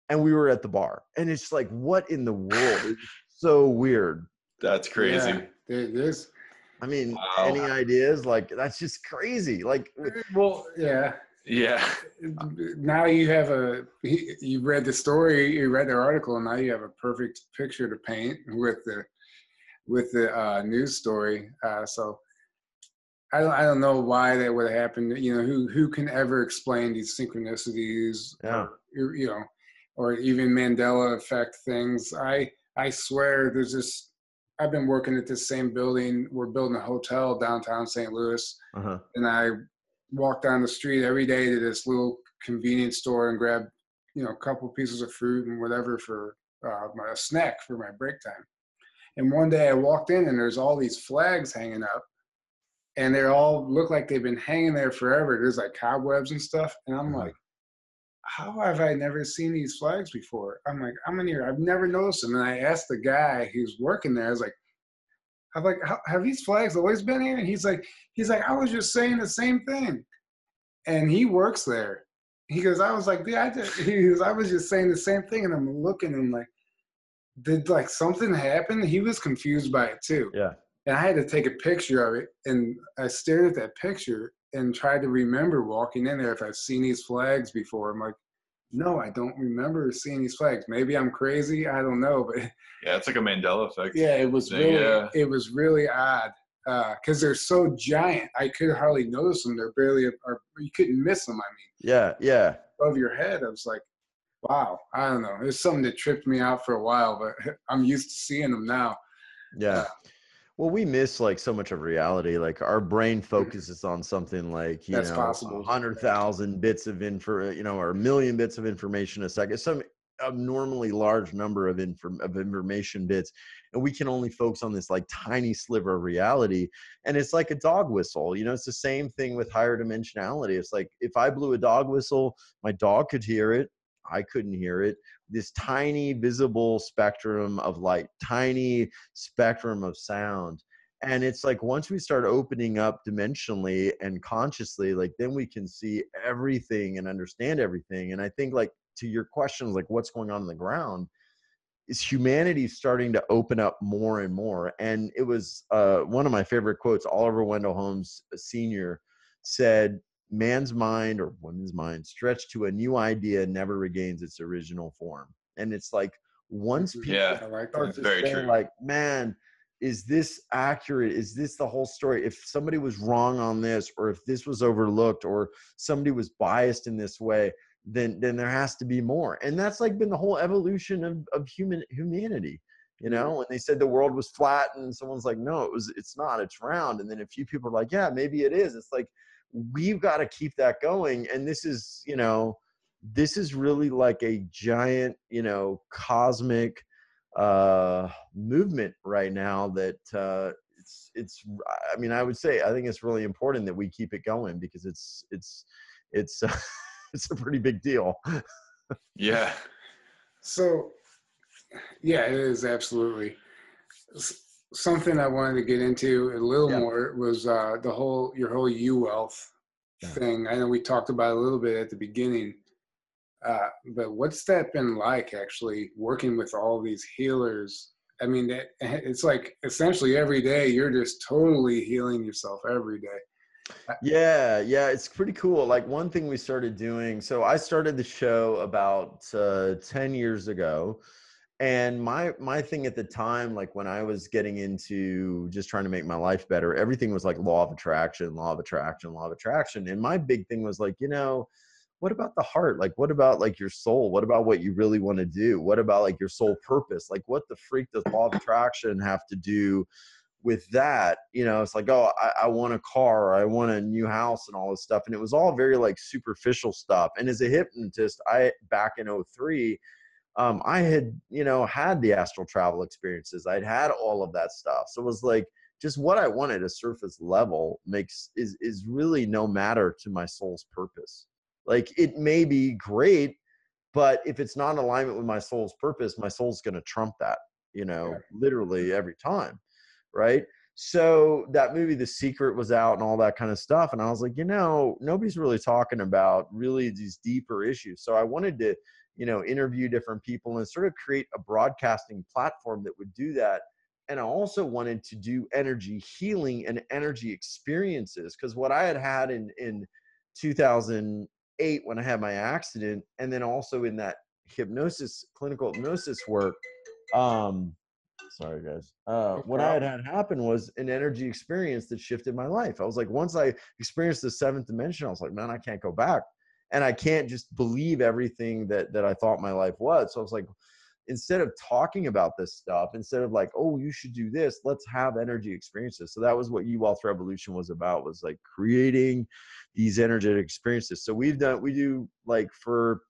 and we were at the bar. And it's like, what in the world? It's so weird. That's crazy. Yeah, there's, I mean, wow. Any ideas? Like, that's just crazy. Like, well, yeah. Yeah. Now you have a, you read the story, you read the article, and now you have a perfect picture to paint with the, with the uh, news story. Uh, so I don't, I don't know why that would happen. You know, who, who can ever explain these synchronicities, yeah. or, you know, or even Mandela effect things. I, I swear there's this, I've been working at this same building. We're building a hotel downtown Saint Louis. Uh-huh. And I walk down the street every day to this little convenience store and grab, you know, a couple pieces of fruit and whatever for uh, my, a snack for my break time. And one day I walked in, and there's all these flags hanging up, and they all look like they've been hanging there forever. There's like cobwebs and stuff. And I'm like, how have I never seen these flags before? I'm like, I'm in here. I've never noticed them. And I asked the guy who's working there, I was like, I'm like, have these flags always been here? And he's like, he's like, I was just saying the same thing. And he works there. He goes, I was like, yeah, I just, he goes, I was just saying the same thing. And I'm looking, and I'm like, did like something happen? He was confused by it too. Yeah. And I had to take a picture of it. And I stared at that picture and tried to remember walking in there if I've seen these flags before. I'm like, no, I don't remember seeing these flags. Maybe I'm crazy. I don't know. But yeah, it's like a Mandela effect. Yeah, it was really, yeah. it was really odd because uh, they're so giant. I could hardly notice them. They're barely, or you couldn't miss them. I mean, yeah, yeah. Above your head, I was like, wow. I don't know. It's something that tripped me out for a while, but I'm used to seeing them now. Yeah. Uh, Well, we miss like so much of reality. Like our brain focuses on something like, you That's know, possible. one hundred thousand bits of info, you know, or a million bits of information a second, some abnormally large number of, inform of information bits. And we can only focus on this like tiny sliver of reality. And it's like a dog whistle, you know, it's the same thing with higher dimensionality. It's like, if I blew a dog whistle, my dog could hear it. I couldn't hear it. This tiny visible spectrum of light, tiny spectrum of sound. And it's like, once we start opening up dimensionally and consciously, like then we can see everything and understand everything. And I think like to your questions, like what's going on on the ground, is humanity starting to open up more and more. And it was uh, one of my favorite quotes. Oliver Wendell Holmes Senior said, "Man's mind, or woman's mind, stretched to a new idea, never regains its original form." And it's like, once people yeah, start to say, true. like, man, is this accurate? Is this the whole story? If somebody was wrong on this, or if this was overlooked, or somebody was biased in this way, then then there has to be more. And that's like been the whole evolution of, of human humanity. You know, when they said the world was flat and someone's like, no, it was, it's not, it's round. And then a few people are like, yeah, maybe it is. It's like, we've got to keep that going. And this is, you know, this is really like a giant, you know, cosmic uh, movement right now that uh, it's, it's, I mean, I would say, I think it's really important that we keep it going, because it's, it's, it's, uh, it's a pretty big deal. Yeah. So yeah, it is. Absolutely. Something I wanted to get into a little yeah. more was uh, the whole, your whole You Wealth yeah. thing. I know we talked about it a little bit at the beginning. Uh, but what's that been like, actually working with all these healers? I mean, that, it's like essentially every day you're just totally healing yourself every day. Yeah, yeah, it's pretty cool. Like, one thing we started doing, so I started the show about uh, ten years ago, and my my thing at the time, like when I was getting into just trying to make my life better, everything was like law of attraction, law of attraction, law of attraction, and my big thing was like, you know, what about the heart? Like, what about like your soul? What about what you really want to do? What about like your soul purpose? Like, what the freak does law of attraction have to do with that? You know, it's like, oh, I, I want a car, or I want a new house and all this stuff. And it was all very like superficial stuff. And as a hypnotist, I, back in oh three, um, I had, you know, had the astral travel experiences. I'd had all of that stuff. So it was like, just what I wanted at a surface level makes is is really no matter to my soul's purpose. Like, it may be great, but if it's not in alignment with my soul's purpose, my soul's going to trump that, you know, yeah. literally every time. Right. So that movie, The Secret, was out and all that kind of stuff. And I was like, you know, nobody's really talking about really these deeper issues. So I wanted to, you know, interview different people and sort of create a broadcasting platform that would do that. And I also wanted to do energy healing and energy experiences, because what I had had in, in two thousand, when I had my accident, and then also in that hypnosis, clinical hypnosis work, um, sorry guys, uh, what I had had happen was an energy experience that shifted my life. I was like, once I experienced the seventh dimension, I was like, man, I can't go back, and I can't just believe everything that that I thought my life was. So I was like, instead of talking about this stuff, instead of like, oh, you should do this, let's have energy experiences. So that was what You Wealth Revolution was about, was like creating these energetic experiences. So we've done, we do like for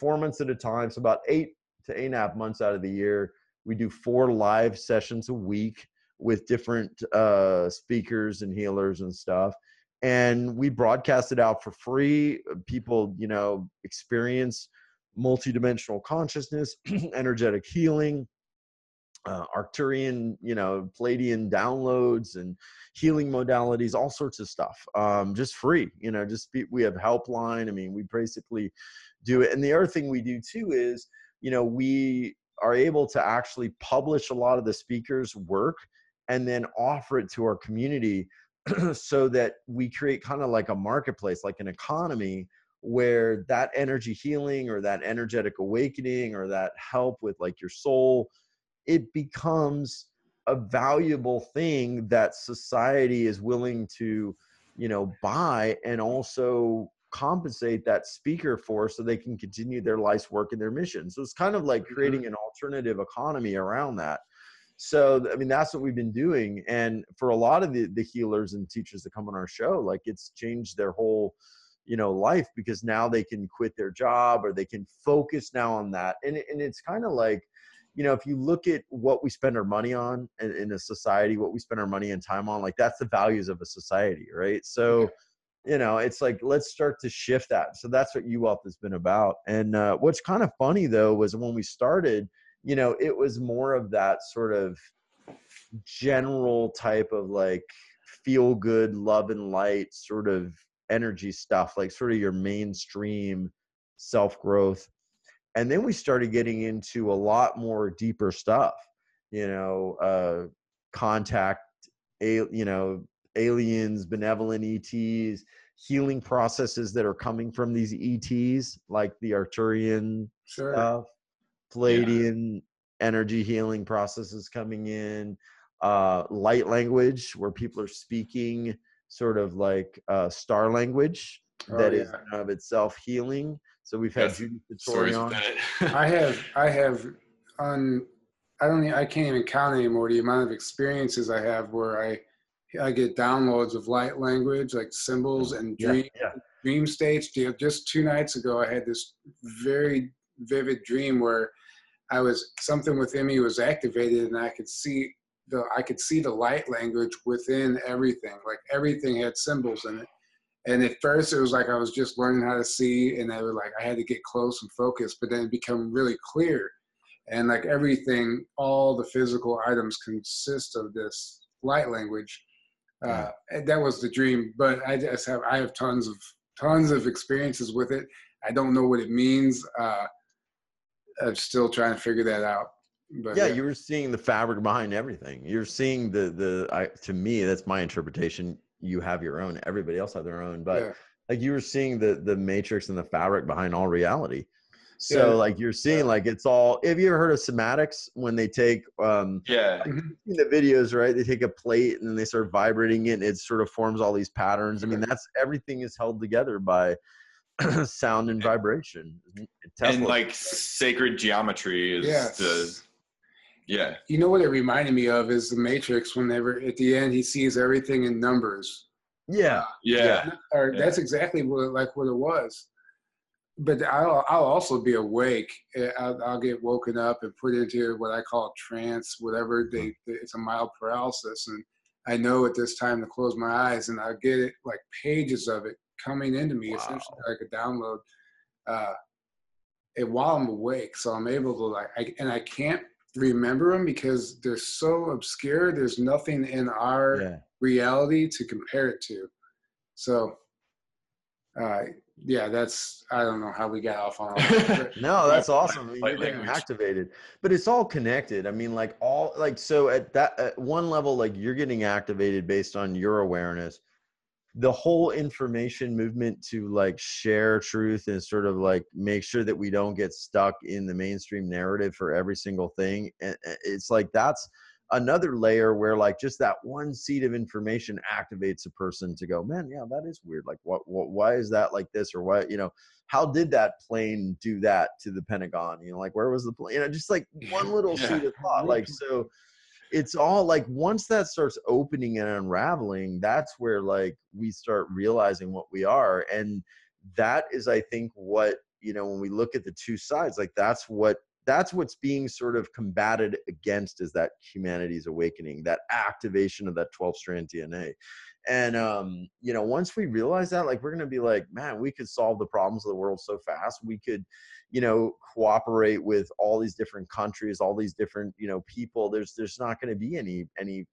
four months at a time. So about eight to eight and a half months out of the year, we do four live sessions a week with different uh, speakers and healers and stuff. And we broadcast it out for free. People, you know, experience multidimensional consciousness, energetic healing, uh, Arcturian, you know, Palladian downloads and healing modalities, all sorts of stuff, um, just free, you know, just be, we have helpline. I mean, we basically do it. And the other thing we do too is, you know, we are able to actually publish a lot of the speakers' work and then offer it to our community so that we create kind of like a marketplace, like an economy, where that energy healing or that energetic awakening or that help with like your soul, it becomes a valuable thing that society is willing to, you know, buy and also compensate that speaker for, so they can continue their life's work and their mission. So it's kind of like creating an alternative economy around that. So, I mean, that's what we've been doing. And for a lot of the, the healers and teachers that come on our show, like, it's changed their whole, you know, life, because now they can quit their job or they can focus now on that. And, and it's kind of like, you know, if you look at what we spend our money on in, in a society, what we spend our money and time on, like, that's the values of a society, right? So, you know, it's like, let's start to shift that. So that's what You Wealth has been about. And uh, what's kind of funny though, was when we started, you know, it was more of that sort of general type of like feel good, love and light sort of energy stuff, like sort of your mainstream self-growth. And then we started getting into a lot more deeper stuff, you know, uh, contact, a, you know, aliens, benevolent E Ts, healing processes that are coming from these E Ts, like the Arcturian sure. stuff, Palladian yeah. energy healing processes coming in, uh, light language, where people are speaking sort of like uh, star language oh, that yeah. is in of itself healing. So we've had Judith Tutorial. I have, I have, on, I don't, I can't even count anymore the amount of experiences I have where I, I get downloads of light language, like symbols and dream, yeah, yeah. dream states. Just two nights ago, I had this very vivid dream where I was, something within me was activated, and I could see the, I could see the light language within everything. Like everything had symbols in it. And at first it was like I was just learning how to see, and I was like, I had to get close and focus, but then it became really clear. And like everything, all the physical items consist of this light language. Uh, and that was the dream, but I just have, I have tons of, tons of experiences with it. I don't know what it means. Uh, I'm still trying to figure that out. But yeah, yeah, you were seeing the fabric behind everything. You're seeing the, the, I, to me, that's my interpretation. You have your own, everybody else have their own, but yeah. like you were seeing the the matrix and the fabric behind all reality. So yeah. like you're seeing yeah. like it's all, have you ever heard of somatics, when they take um yeah like in the videos, right, they take a plate and they start vibrating it and it sort of forms all these patterns. I mean, that's, everything is held together by sound and vibration. Tesla. And like sacred geometry is yes. the Yeah. You know what it reminded me of is the Matrix, whenever at the end he sees everything in numbers. Yeah. Yeah. Or yeah. That's exactly what like what it was. But I'll I'll also be awake. I'll, I'll get woken up and put into what I call trance, whatever. They, it's a mild paralysis, and I know at this time to close my eyes, and I get it like pages of it coming into me, wow. essentially like a download. Uh, and while I'm awake, so I'm able to like, I, and I can't remember them because they're so obscure. There's nothing in our yeah. reality to compare it to. So uh yeah, that's, I don't know how we got off on all that. No, that's awesome. I mean, you're getting activated, but it's all connected. I mean, like all, like, so at that, at one level, like you're getting activated based on your awareness. The whole information movement to like share truth and sort of like make sure that we don't get stuck in the mainstream narrative for every single thing. And it's like, that's another layer where like just that one seed of information activates a person to go, man, yeah, that is weird. Like what, what, why is that like this? Or why, you know, how did that plane do that to the Pentagon? You know, like where was the plane? You know, just like one little yeah. seed of thought. Like, so it's all like, once that starts opening and unraveling, that's where like we start realizing what we are. And that is, I think, what, you know, when we look at the two sides, like that's what, that's what's being sort of combated against, is that humanity's awakening, that activation of that twelve strand D N A. And, um, you know, once we realize that, like, we're going to be like, man, we could solve the problems of the world so fast. We could, you know, cooperate with all these different countries, all these different, you know, people. There's, there's not going to be any, any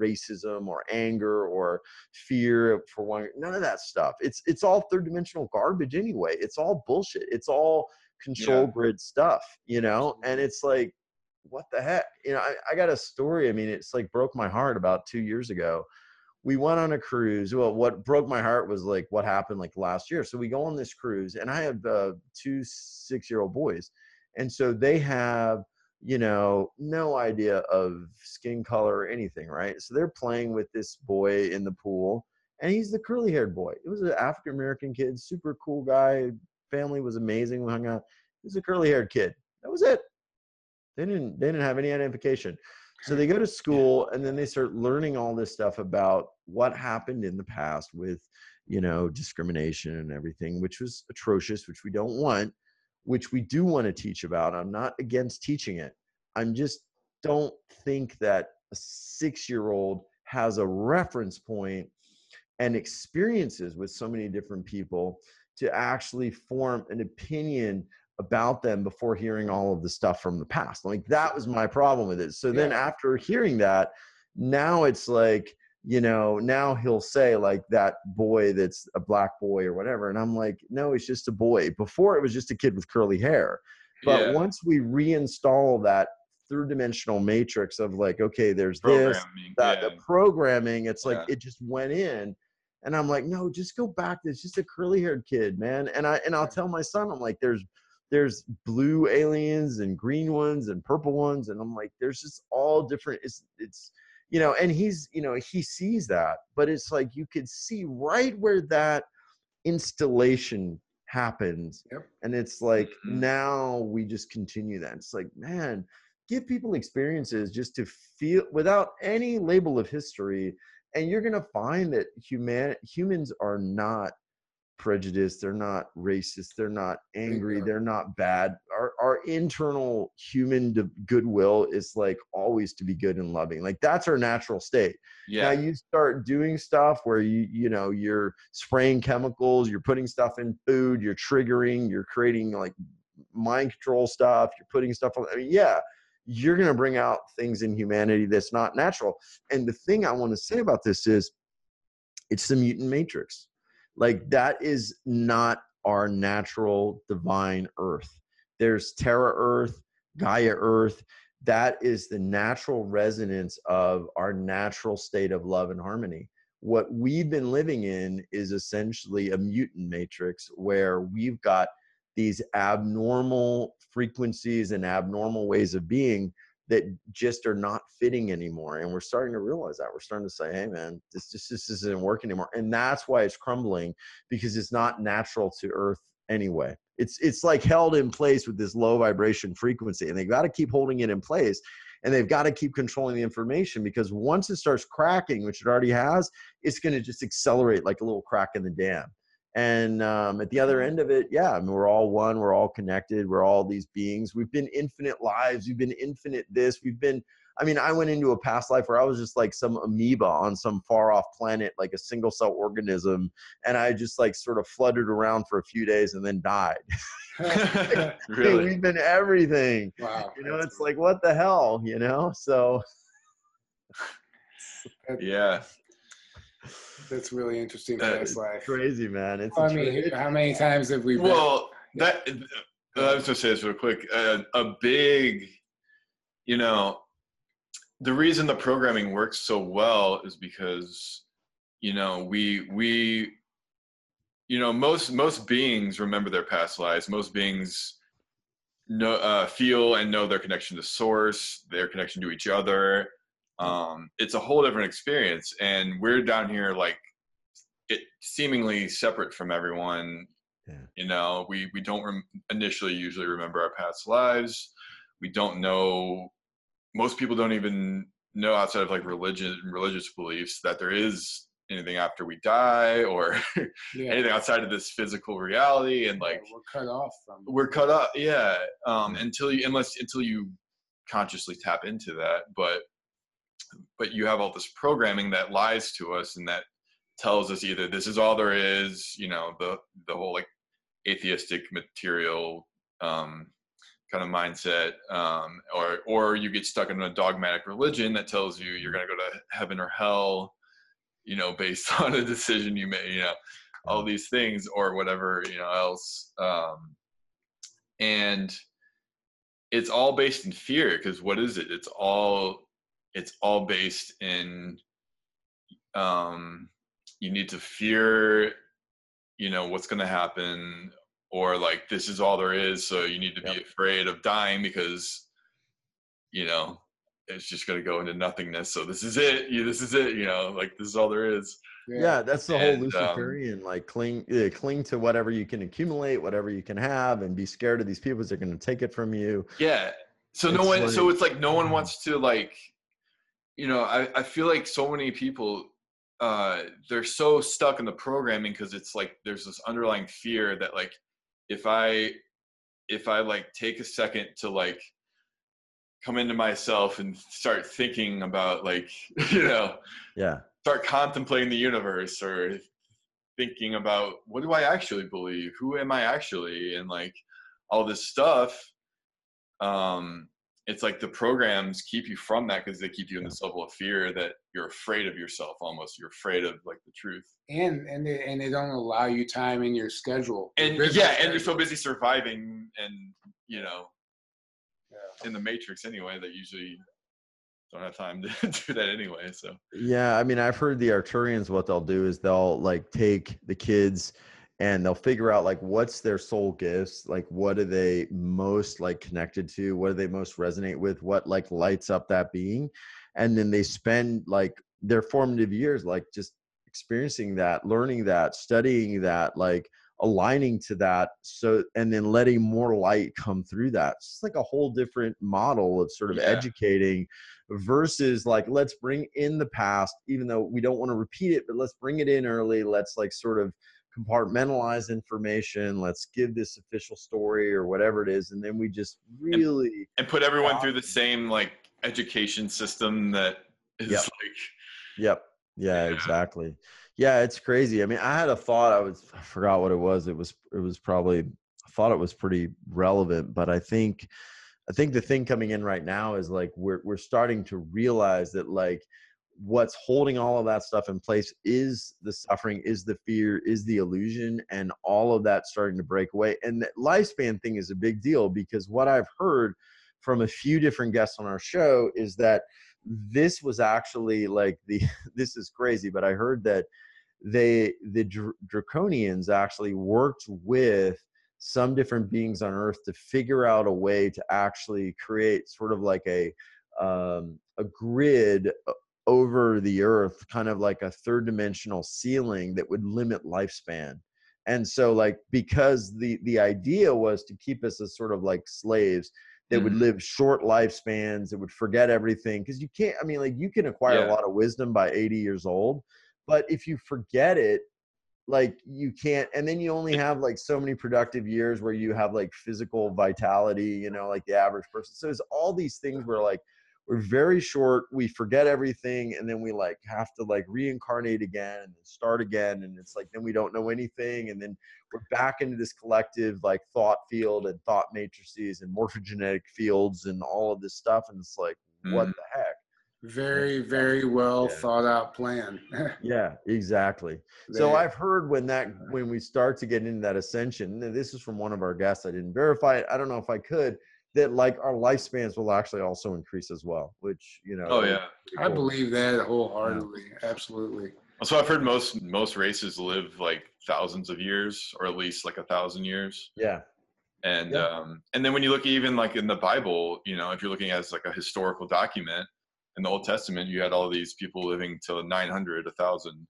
racism or anger or fear for one, none of that stuff. It's, it's all third dimensional garbage anyway. It's all bullshit. It's all control yeah. grid stuff, you know? And it's like, what the heck? You know, I, I got a story. I mean, it's like broke my heart about two years ago. We went on a cruise. Well, what broke my heart was like what happened like last year. So we go on this cruise, and I have uh, two six-year-old boys. And so they have, you know, no idea of skin color or anything, right? So they're playing with this boy in the pool, and he's the curly-haired boy. It was an African-American kid, super cool guy. Family was amazing. We hung out. He was a curly-haired kid. That was it. They didn't, they didn't have any identification. So they go to school, and then they start learning all this stuff about what happened in the past with, you know, discrimination and everything, which was atrocious, which we don't want, which we do want to teach about. I'm not against teaching it. I'm just don't think that a six-year-old has a reference point and experiences with so many different people to actually form an opinion about them before hearing all of the stuff from the past. Like that was my problem with it. So yeah. then after hearing that, now it's like, you know, now he'll say like that boy that's a black boy or whatever. And I'm like, no, it's just a boy. Before it was just a kid with curly hair. But yeah. once we reinstall that third-dimensional matrix of like, okay, there's this, that, yeah. the programming, it's like yeah. it just went in. And I'm like, no, just go back. It's just a curly-haired kid, man. And I and I'll tell my son, I'm like, there's there's blue aliens and green ones and purple ones, and I'm like, there's just all different. It's it's you know, and he's you know he sees that, but it's like you could see right where that installation happens, yep. and it's like mm-hmm. now we just continue that. It's like, man, give people experiences just to feel without any label of history. And you're going to find that human humans are not prejudiced. They're not racist. They're not angry. They're not bad. Our, our internal human goodwill is like always to be good and loving. Like that's our natural state. Yeah. Now you start doing stuff where you, you know, you're spraying chemicals, you're putting stuff in food, you're triggering, you're creating like mind control stuff. You're putting stuff on. I mean, yeah. you're going to bring out things in humanity that's not natural. And the thing I want to say about this is it's the mutant matrix. Like that is not our natural divine earth. There's Terra Earth, Gaia Earth. That is the natural resonance of our natural state of love and harmony. What we've been living in is essentially a mutant matrix where we've got these abnormal frequencies and abnormal ways of being that just are not fitting anymore. And we're starting to realize that. We're starting to say, hey man, this just this, this isn't working anymore. And that's why it's crumbling, because it's not natural to Earth anyway. It's it's like held in place with this low vibration frequency, and they've got to keep holding it in place, and they've got to keep controlling the information, because once it starts cracking, which it already has, it's going to just accelerate like a little crack in the dam. And um, at the other end of it, yeah, I mean, we're all one, we're all connected, we're all these beings. We've been infinite lives, we've been infinite this, we've been, I mean, I went into a past life where I was just like some amoeba on some far off planet, like a single cell organism. And I just like sort of fluttered around for a few days and then died. Really? We've been everything. Wow, you know, it's cool. Like, what the hell, you know? So. Yeah. That's really interesting. That's crazy, man. It's I mean, how many times have we? Been? Well, that I was gonna say this real quick. Uh, a big, you know, the reason the programming works so well is because, you know, we we, you know, most most beings remember their past lives. Most beings know, uh, feel, and know their connection to source, their connection to each other. Um, it's a whole different experience, and we're down here like it seemingly separate from everyone. Yeah. You know, we we don't rem initially usually remember our past lives. We don't know. Most people don't even know, outside of like religion, religious beliefs, that there is anything after we die, or yeah. anything outside of this physical reality. And like yeah, we're cut off from. We're cut off. Yeah. Um, until you, unless until you consciously tap into that, but. But you have all this programming that lies to us and that tells us either this is all there is, you know, the the whole like atheistic material um, kind of mindset, um, or or you get stuck in a dogmatic religion that tells you you're going to go to heaven or hell, you know, based on a decision you made, you know, all these things or whatever, you know, else, um, and it's all based in fear, because what is it? It's all It's all based in, um, you need to fear, you know, what's going to happen, or like, this is all there is. So you need to yep. be afraid of dying because, you know, it's just going to go into nothingness. So this is it. You, this is it. You know, like this is all there is. Yeah. yeah that's the and, whole Luciferian, um, like cling, uh, cling to whatever you can accumulate, whatever you can have, and be scared of these people. They're going to take it from you. Yeah. So it's no one, like, so it's like, no one wants to like, you know, I, I feel like so many people, uh, they're so stuck in the programming because it's like there's this underlying fear that like if I if I like take a second to like come into myself and start thinking about like, you know, yeah, start contemplating the universe or thinking about what do I actually believe? Who am I actually? And like all this stuff. Um, it's like the programs keep you from that because they keep you in this level of fear that you're afraid of yourself almost. You're afraid of like the truth. And and they, and they don't allow you time in your schedule. And your yeah, schedule. And you're so busy surviving and, you know, yeah. in the matrix anyway, that usually don't have time to do that anyway. So yeah, I mean, I've heard the Arcturians, what they'll do is they'll like take the kids and they'll figure out like what's their soul gifts, like what are they most like connected to, what do they most resonate with, what like lights up that being, and then they spend like their formative years like just experiencing that, learning that, studying that, like aligning to that, so and then letting more light come through that. It's just like a whole different model of sort of yeah. educating versus like let's bring in the past, even though we don't want to repeat it, but let's bring it in early, let's like sort of compartmentalize information, let's give this official story or whatever it is, and then we just really and, and put everyone through the same like education system that is yep. like yep yeah, yeah exactly yeah it's crazy. I mean, I had a thought, I was I forgot what it was it was it was probably I thought it was pretty relevant, but I think I think the thing coming in right now is like we're we're starting to realize that like what's holding all of that stuff in place is the suffering, is the fear, is the illusion, and all of that starting to break away. And that lifespan thing is a big deal, because what I've heard from a few different guests on our show is that this was actually like the, this is crazy, but I heard that they, the Dr- Draconians actually worked with some different beings on Earth to figure out a way to actually create sort of like a, um, a grid over the earth, kind of like a third dimensional ceiling that would limit lifespan. And so like, because the, the idea was to keep us as sort of like slaves that mm-hmm. would live short lifespans, that would forget everything. Cause you can't, I mean, like you can acquire yeah. a lot of wisdom by eighty years old, but if you forget it, like you can't, and then you only have like so many productive years where you have like physical vitality, you know, like the average person. So there's all these things where like, we're very short, we forget everything, and then we like have to like reincarnate again and start again, and it's like then we don't know anything, and then we're back into this collective like thought field and thought matrices and morphogenetic fields and all of this stuff, and it's like mm. what the heck. Very, very well yeah. thought out plan. Yeah, exactly. So I've heard when that, when we start to get into that ascension, and this is from one of our guests, I didn't verify it, I don't know if I could, that like our lifespans will actually also increase as well, which, you know. Oh yeah, cool. I believe that wholeheartedly, yeah. absolutely. So I've heard most most races live like thousands of years, or at least like a thousand years. Yeah. And yeah. um, and then when you look even like in the Bible, you know, if you're looking at like a historical document, in the Old Testament, you had all these people living till nine hundred, a thousand.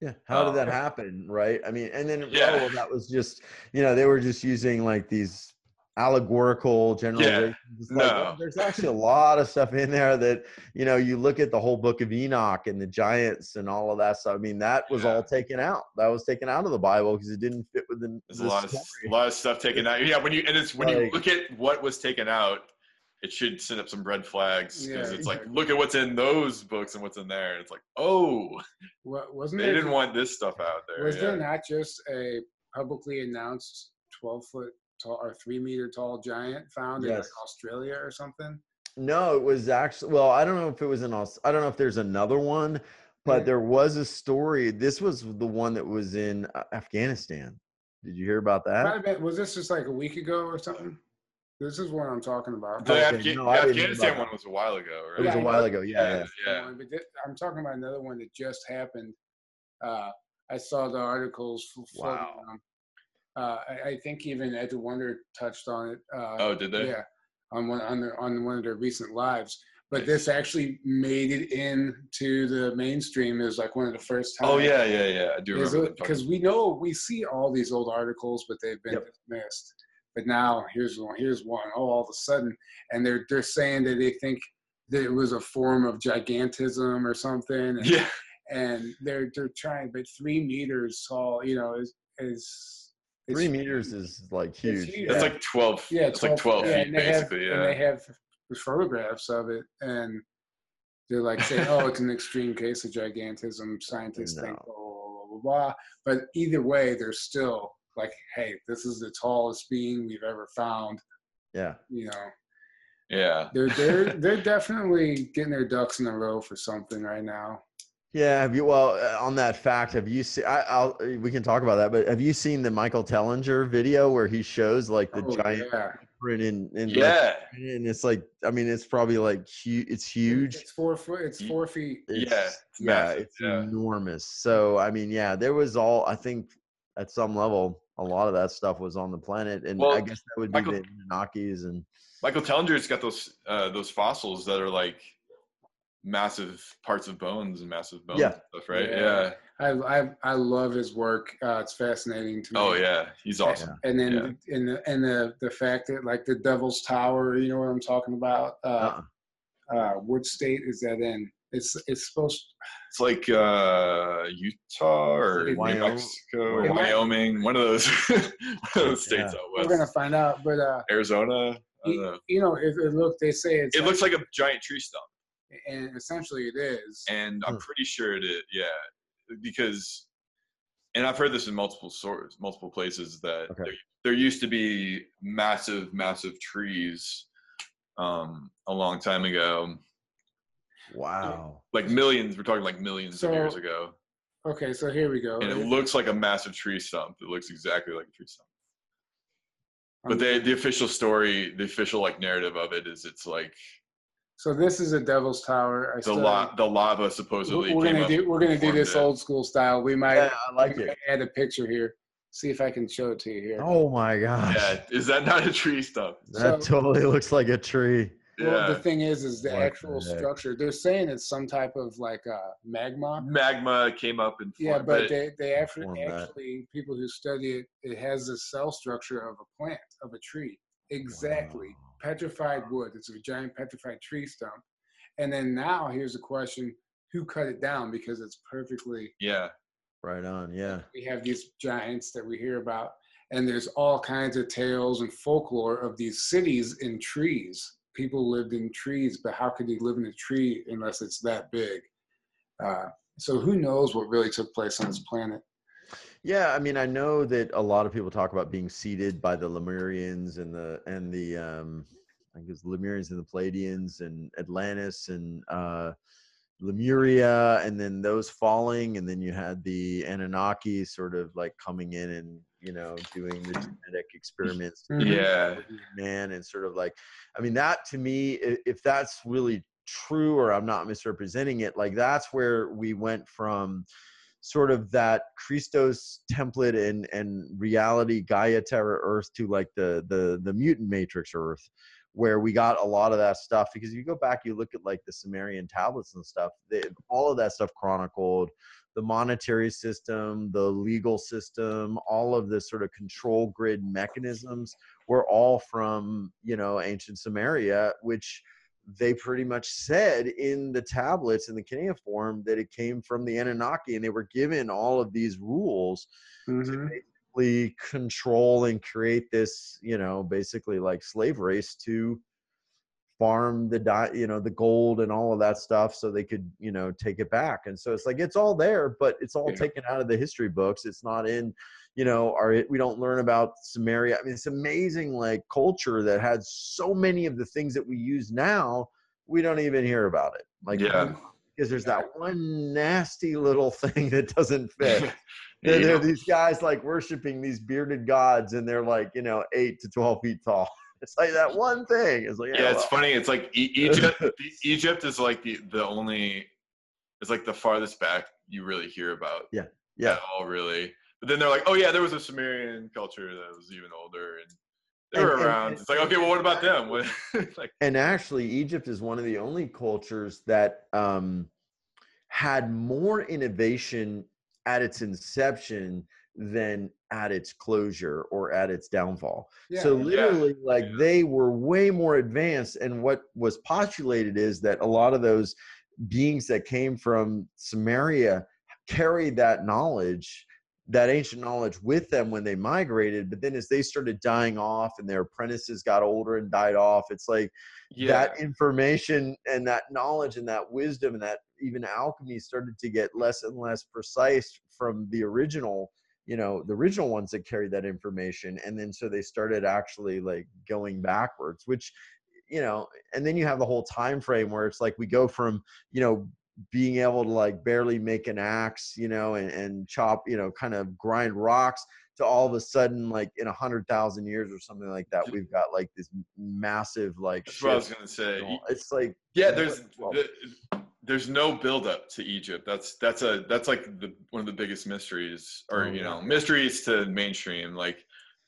Yeah. How did um, that happen, right? I mean, and then yeah. well, that was just, you know, they were just using like these allegorical generalizations. Yeah, like, no. There's actually a lot of stuff in there that, you know, you look at the whole book of Enoch and the giants and all of that stuff. I mean, that was yeah. all taken out. That was taken out of the Bible because it didn't fit with the, There's a lot story. Of a lot of stuff taken out. Yeah, when you and it's when like, you look at what was taken out, it should set up some red flags, because yeah, it's like, look at what's in those books and what's in there. And it's like, oh, what, wasn't they there, didn't want this stuff out there. Was yeah. there not just a publicly announced twelve foot tall or three meter tall giant found yes. in like Australia or something? No, it was actually, well, I don't know if it was in Australia. I don't know if there's another one, but yeah. there was a story. This was the one that was in Afghanistan. Did you hear about that? Been, was this just like a week ago or something? This is what I'm talking about. The Afga- no, the Afghanistan one was a while ago, right? It was yeah, a while ago, yeah. yeah. yeah. But th- I'm talking about another one that just happened. Uh, I saw the articles floating wow. around. Uh, I, I think even Edge of Wonder touched on it. Uh, oh, did they? Yeah, on one on, their, on one of their recent lives. But this actually made it into the mainstream. It was like one of the first times. Oh yeah, yeah, yeah. I do remember. Because we know we see all these old articles, but they've been yep. dismissed. But now here's one. Here's one. Oh, all of a sudden, and they're they're saying that they think that it was a form of gigantism or something. And, yeah. And they're they're trying, but three meters tall, you know, is is. Three meters is like huge. It's huge. That's like twelve. Yeah, it's like twelve yeah, feet basically. Have, yeah, and they have photographs of it, and they're like saying, "Oh, it's an extreme case of gigantism." Scientists no. think, blah, blah, blah, blah, blah. But either way, they're still like, "Hey, this is the tallest being we've ever found." Yeah, you know. Yeah. They're, they're, they're definitely getting their ducks in a row for something right now. Yeah. Have you, well, on that fact, have you seen, I, I'll, we can talk about that, but have you seen the Michael Tellinger video where he shows like the oh, giant yeah. print in, in yeah. Like, and it's like, I mean, it's probably like, hu- it's huge. It's four foot, it's four feet. It's, yeah. It's yeah. It's yeah. enormous. So, I mean, yeah, there was all, I think at some level, a lot of that stuff was on the planet. And well, I guess that would be Michael, the Anunnakis. And Michael Tellinger's got those, uh, those fossils that are like, massive parts of bones and massive bones yeah. and stuff, right? Yeah. yeah. I, I I love his work. Uh, it's fascinating to me. Oh yeah, he's awesome. And, and then yeah. and the, and the the fact that like the Devil's Tower, you know what I'm talking about? Uh, uh-uh. uh, what state is that in? It's it's supposed. To, it's like uh, Utah or New Mexico, or Wyoming, one of those one of those states yeah. out west. We're gonna find out, but uh, Arizona. I don't know. You know, if it look, they say it's. It like, looks like a giant tree stump. And essentially it is. And I'm pretty sure it is, yeah. Because, and I've heard this in multiple sources, multiple places, that okay. there, there used to be massive, massive trees um, a long time ago. Wow. Like millions, we're talking like millions so, of years ago. Okay, so here we go. And it looks like a massive tree stump. It looks exactly like a tree stump. But they, the official story, the official like narrative of it is it's like, so this is a Devil's Tower. I the, still, la- the lava supposedly we're came gonna up. Do, we're going to do this old school style. We might yeah, I like it. add a picture here. See if I can show it to you here. Oh, my gosh. Yeah. Is that not a tree stump? That so, totally looks like a tree. Well, yeah. The thing is, is the what actual the structure. They're saying it's some type of like uh, magma. Magma came up and formed. Yeah, but, but they, they actually, actually people who study it, it has the cell structure of a plant, of a tree. Exactly. Wow. Petrified wood. It's a giant petrified tree stump. And then now here's the question, who cut it down? Because it's perfectly yeah right on yeah we have these giants that we hear about, and there's all kinds of tales and folklore of these cities in trees. People lived in trees, but how could you live in a tree unless it's that big? Uh, so who knows what really took place on this planet? Yeah, I mean, I know that a lot of people talk about being seeded by the Lemurians and the and the um, I think it's Lemurians and the Palladians and Atlantis and uh, Lemuria, and then those falling, and then you had the Anunnaki sort of like coming in and you know doing the genetic experiments. Yeah, man, and sort of like, I mean, that to me, if that's really true, or I'm not misrepresenting it, like that's where we went from. Sort of that Christos template and and reality Gaia Terra Earth to like the the the mutant matrix Earth, where we got a lot of that stuff. Because if you go back, you look at like the Sumerian tablets and stuff, they, all of that stuff chronicled the monetary system, the legal system, all of this sort of control grid mechanisms were all from, you know, ancient Sumeria, which they pretty much said in the tablets in the cuneiform that it came from the Anunnaki, and they were given all of these rules mm-hmm. to basically control and create this, you know, basically like slave race to farm the, di- you know, the gold and all of that stuff so they could, you know, take it back. And so it's like, it's all there, but it's all yeah. taken out of the history books. It's not in, you know, our, we don't learn about Sumeria. I mean, it's amazing, like, culture that had so many of the things that we use now, we don't even hear about it. Like, yeah. because there's that one nasty little thing that doesn't fit. There, yeah. there are these guys, like, worshiping these bearded gods, and they're, like, you know, eight to twelve feet tall. It's like that one thing. It's like, yeah, yeah it's well. funny. It's like e- Egypt Egypt is, like, the, the only – it's, like, the farthest back you really hear about. Yeah, yeah. At all, really. But then they're like, oh, yeah, there was a Sumerian culture that was even older, and they were and, around. And, and, it's like, okay, well, what about them? What, like, and actually, Egypt is one of the only cultures that um, had more innovation at its inception than at its closure or at its downfall. Yeah, so literally, yeah, like, yeah. they were way more advanced, and what was postulated is that a lot of those beings that came from Sumeria carried that knowledge, that ancient knowledge with them when they migrated. But then as they started dying off and their apprentices got older and died off, it's like yeah. that information and that knowledge and that wisdom and that even alchemy started to get less and less precise from the original, you know, the original ones that carried that information. And then so they started actually like going backwards, which you know, and then you have the whole time frame where it's like we go from, you know, being able to like barely make an axe, you know, and, and chop, you know, kind of grind rocks, to all of a sudden, like in a hundred thousand years or something like that, we've got like this massive like. That's what I was gonna say. It's like, yeah, there's the, there's no buildup to Egypt. That's that's a that's like the one of the biggest mysteries, or oh, you know, mysteries to mainstream. Like,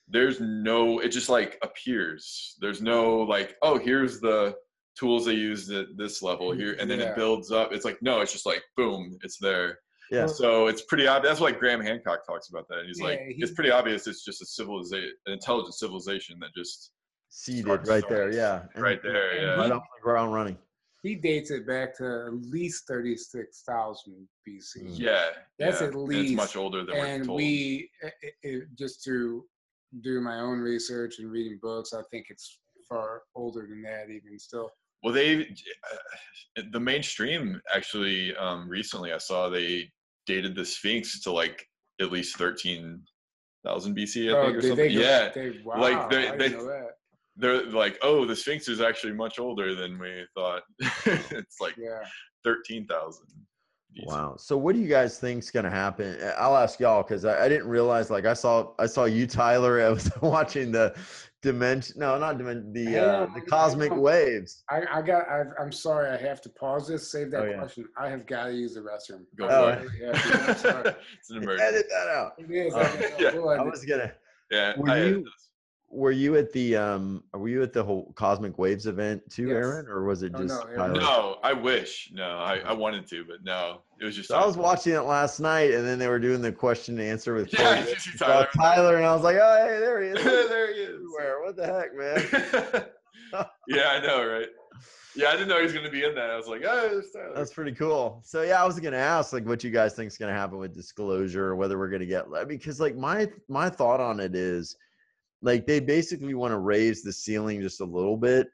there's no, it just like appears. There's no like, oh, here's the tools they used at this level here, and then yeah. it builds up. It's like no, it's just like boom, it's there. Yeah. So it's pretty obvious. That's why like Graham Hancock talks about that. And he's yeah, like, he's, it's pretty obvious. It's just a civilization, an intelligent civilization that just seeded right starts. there. Yeah. Right and, there. Yeah. Right off the ground running. He dates it back to at least thirty-six thousand B C. Yeah. That's yeah. at least. And it's much older than and we're told. we it, it, just to do my own research and reading books, I think it's far older than that even still. Well, they, uh, the mainstream actually, um, recently I saw they dated the Sphinx to like at least thirteen thousand B C, I oh, think, or they, something. They, yeah. They, wow, like they, I they, didn't know that. They're like, oh, the Sphinx is actually much older than we thought. It's like yeah. thirteen thousand. Wow. So what do you guys think is going to happen? I'll ask y'all, because I, I didn't realize, like I saw, I saw you, Tyler, I was watching the dimension. No, not dimension, the, uh, the cosmic I waves. I, I got, I've, I'm sorry. I have to pause this, save that oh, yeah. question. I have got to use the restroom. Go oh, for it. Yeah, I'm sorry. It's an emergency. Edit that out. It is. Um, yeah. I was going to, yeah, were I you, were you at the, um, were you at the whole cosmic waves event too, yes. Aaron, or was it just, oh, no, no, I wish, no, I, I wanted to, but no, it was just, so I was watching it last night and then they were doing the question and answer with yeah, Tyler. Tyler. And I was like, oh, hey, there he is. There he is. Everywhere. What the heck, man? Yeah, I know. Right. Yeah. I didn't know he was going to be in that. I was like, oh, there's Tyler. That's pretty cool. So yeah, I was going to ask like what you guys think is going to happen with disclosure, or whether we're going to get, because like my, my thought on it is, like they basically want to raise the ceiling just a little bit.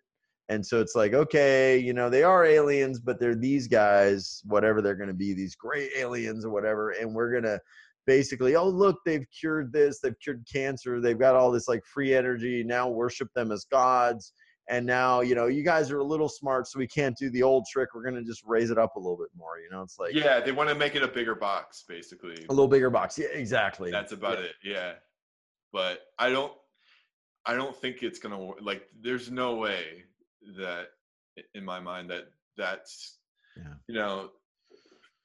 And so it's like, okay, you know, they are aliens, but they're these guys, whatever they're going to be, these great aliens or whatever. And we're going to basically, oh, look, they've cured this, they've cured cancer, they've got all this like free energy, now worship them as gods. And now, you know, you guys are a little smart, so we can't do the old trick. We're going to just raise it up a little bit more. You know, it's like. Yeah, they want to make it a bigger box, basically. A little bigger box. Yeah, exactly. That's about yeah. it. Yeah. But I don't. I don't think it's going to, like, there's no way that, in my mind, that that's, yeah. you know,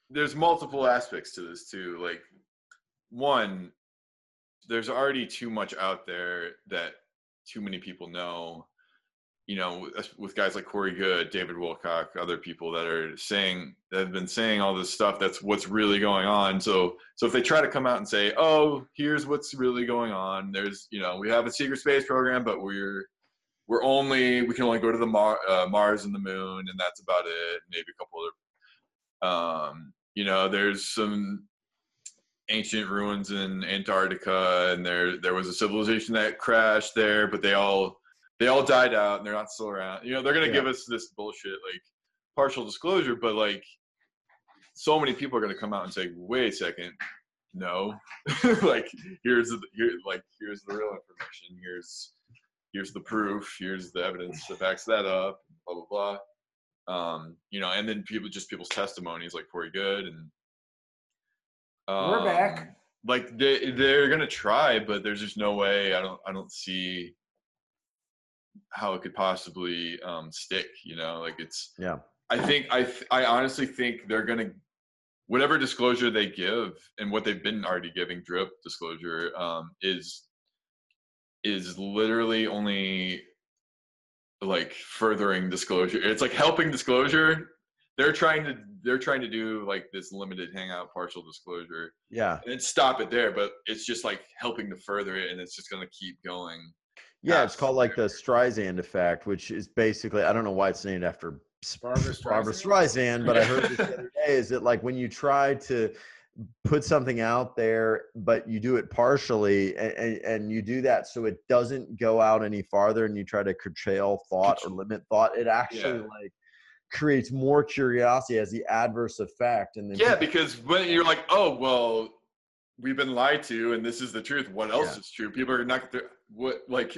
there's multiple aspects to this, too. Like, one, there's already too much out there that too many people know, you know, with guys like Corey Goode, David Wilcock, other people that are saying, that have been saying all this stuff, that's what's really going on. So, so if they try to come out and say, oh, here's what's really going on. There's, you know, we have a secret space program, but we're, we're only, we can only go to the Mar uh, Mars and the moon, and that's about it. Maybe a couple other, um, you know, there's some ancient ruins in Antarctica, and there, there was a civilization that crashed there, but they all, They all died out and they're not still around. You know, they're going to yeah. give us this bullshit, like partial disclosure, but like so many people are going to come out and say, wait a second, no, like here's the, here, like, here's the real information. Here's, here's the proof. Here's the evidence that backs that up, blah, blah, blah. Um, you know, and then people, just people's testimonies like Corey Goode and um, we're back. Like they, they're going to try, but there's just no way. I don't, I don't see how it could possibly um stick, you know, like it's yeah i think i th i honestly think they're gonna, whatever disclosure they give and what they've been already giving, drip disclosure, um is is literally only like furthering disclosure. It's like helping disclosure. They're trying to they're trying to do like this limited hangout partial disclosure, yeah, and stop it there, but it's just like helping to further it, and it's just going to keep going. Yeah, it's called like the Streisand effect, which is basically, I don't know why it's named after Barbara Streisand, Barbara Streisand but I heard this the other day, is that like when you try to put something out there, but you do it partially, and, and, and you do that so it doesn't go out any farther, and you try to curtail thought or limit thought, it actually yeah. like creates more curiosity as the adverse effect. And then yeah, because when you're like, oh, well, we've been lied to and this is the truth, what else yeah. is true? People are not, what, like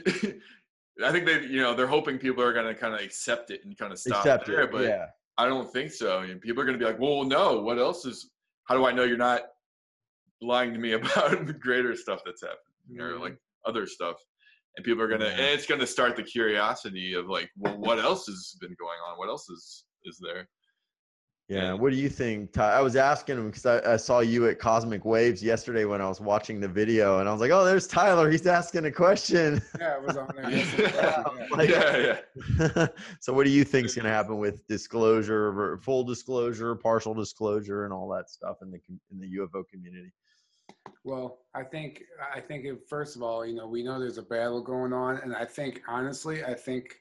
I think they, you know, they're hoping people are going to kind of accept it and kind of stop accept there, it. But yeah. I don't think so. I mean, people are going to be like, well, no, what else is, how do I know you're not lying to me about the greater stuff that's happening, or like other stuff? And people are going to, and it's going to start the curiosity of like, well, what else has been going on? What else is, is there? Yeah. What do you think, Ty? I was asking him because I, I saw you at Cosmic Waves yesterday when I was watching the video, and I was like, oh, there's Tyler. He's asking a question. Yeah, I was on there. yeah. Like, yeah, yeah. So what do you think is going to happen with disclosure, full disclosure, partial disclosure, and all that stuff in the in the U F O community? Well, I think, I think if, first of all, you know, we know there's a battle going on, and I think, honestly, I think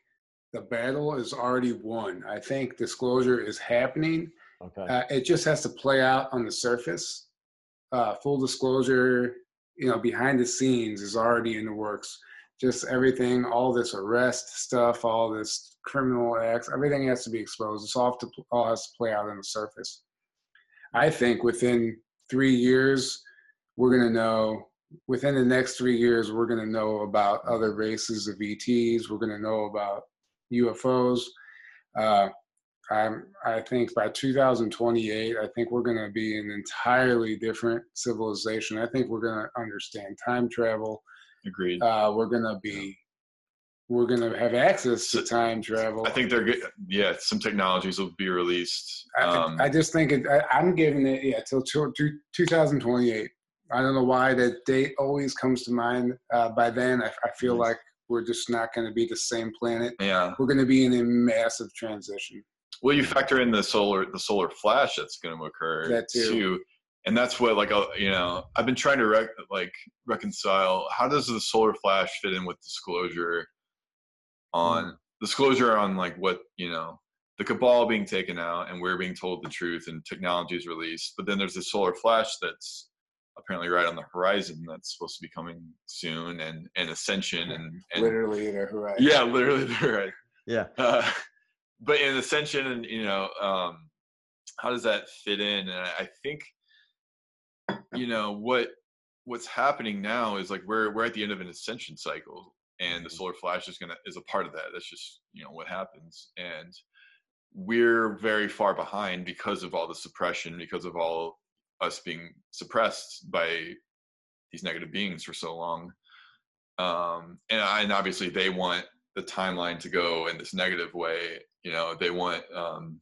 the battle is already won. I think disclosure is happening. Okay. Uh, it just has to play out on the surface. Uh, full disclosure, you know, behind the scenes is already in the works. Just everything, all this arrest stuff, all this criminal acts, everything has to be exposed. It's all, to, all has to play out on the surface. I think within three years, we're going to know, within the next three years, we're going to know about other races of E Ts. We're going to know about U F Os. Uh, I'm, I think by two thousand twenty-eight, I think we're going to be an entirely different civilization. I think we're going to understand time travel. Agreed. Uh, we're going to be, we're going to have access to time travel. I think they're good. Yeah. Some technologies will be released. Um, I, I just think it, I, I'm giving it, yeah, till two thousand twenty-eight. I don't know why that date always comes to mind. Uh, by then, I, I feel like we're just not going to be the same planet. Yeah, we're going to be in a massive transition. Well, you factor in the solar, the solar flash that's going to occur that too. too, and that's what, like, you know, I've been trying to rec like reconcile how does the solar flash fit in with disclosure on mm. disclosure on like what, you know, the cabal being taken out and we're being told the truth and technology is released, but then there's the solar flash that's apparently right on the horizon that's supposed to be coming soon, and and ascension and, and literally the horizon. Yeah, literally the horizon. Yeah. Uh, but in ascension, and you know, um, how does that fit in? And I think, you know, what what's happening now is like we're we're at the end of an ascension cycle, and the solar flash is gonna is a part of that. That's just, you know, what happens, and we're very far behind because of all the suppression, because of all us being suppressed by these negative beings for so long, um and, I, and obviously they want the timeline to go in this negative way. You know, they want um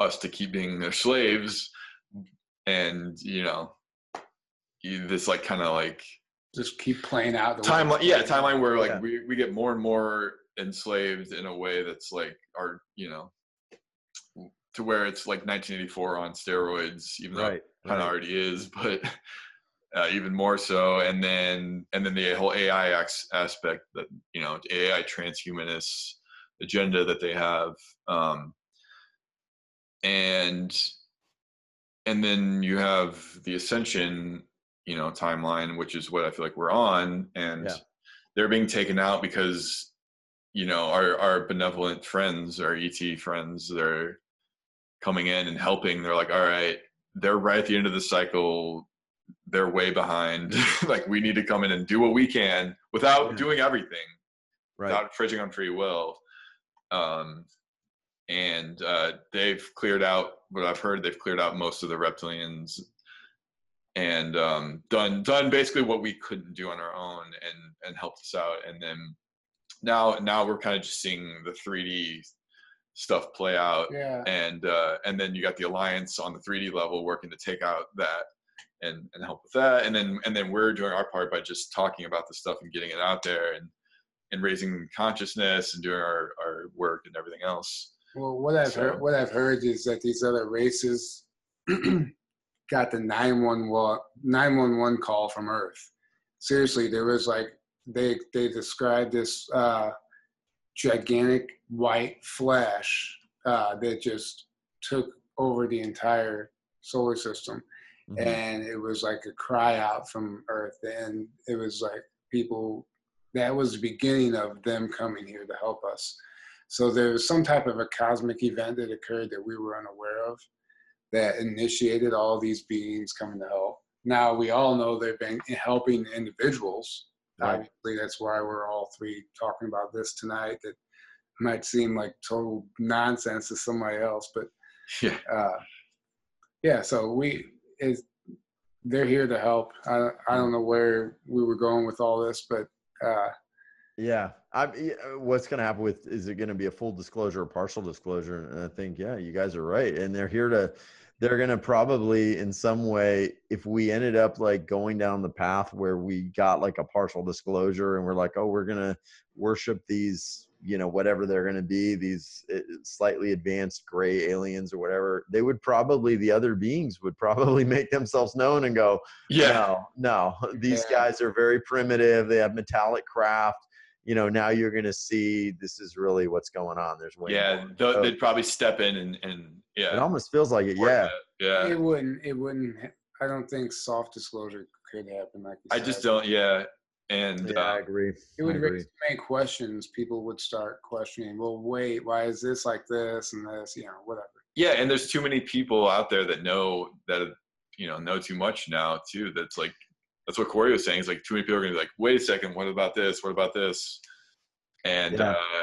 us to keep being their slaves, and you know, this like kind of like just keep playing out the timeline. Yeah, timeline where like yeah. we, we get more and more enslaved in a way that's like our, you know, to where it's like nineteen eighty-four on steroids, even though right, it kind of right. already is, but uh, even more so. And then, and then the whole A I aspect, that, you know, A I transhumanist agenda that they have, um, and and then you have the ascension, you know, timeline, which is what I feel like we're on, and yeah. they're being taken out because, you know, our our benevolent friends, our E T friends, they're coming in and helping. They're like, all right, they're right at the end of the cycle, they're way behind. Like, we need to come in and do what we can without yeah. doing everything, right. without infringing on free will. Um, and uh, they've cleared out what I've heard. They've cleared out most of the reptilians, and um, done done basically what we couldn't do on our own, and and helped us out. And then now now we're kind of just seeing the three D stuff play out, yeah. and uh, and then you got the alliance on the three D level working to take out that and and help with that, and then and then we're doing our part by just talking about the stuff and getting it out there, and and raising consciousness and doing our our work and everything else. Well, what I've so, heard, what I've heard is that these other races got the nine one one call from Earth. Seriously, there was like they they described this uh, gigantic white flash uh, that just took over the entire solar system. Mm-hmm. And it was like a cry out from Earth. And it was like people, that was the beginning of them coming here to help us. So there was some type of a cosmic event that occurred that we were unaware of that initiated all these beings coming to help. Now we all know they've been helping individuals, Right. Obviously, that's why we're all three talking about this tonight. That might seem like total nonsense to somebody else, but yeah, uh, yeah. So we is they're here to help. I I don't know where we were going with all this, but uh, yeah. I, what's going to happen with, is it going to be a full disclosure or partial disclosure? And I think, yeah, you guys are right. And they're here to, they're going to probably in some way, if we ended up like going down the path where we got like a partial disclosure and we're like, oh, we're going to worship these, you know, whatever they're going to be, these slightly advanced gray aliens or whatever, they would probably, the other beings would probably make themselves known and go, yeah, no, no, these yeah. guys are very primitive. They have metallic craft. You know, now you're going to see this is really what's going on. There's way yeah, more. Yeah, they'd probably step in and, and yeah. It almost feels like it, yeah. It, yeah. It wouldn't, it wouldn't, I don't think soft disclosure could happen. Like I just don't, yeah. And yeah, uh, I agree. It would agree. raise too many questions. People would start questioning, well, wait, why is this like this and this, you know, whatever. Yeah, and there's too many people out there that know, that, you know, know too much now, too, that's like, that's what Corey was saying. It's like too many people are going to be like, wait a second, what about this? What about this? And, yeah. uh,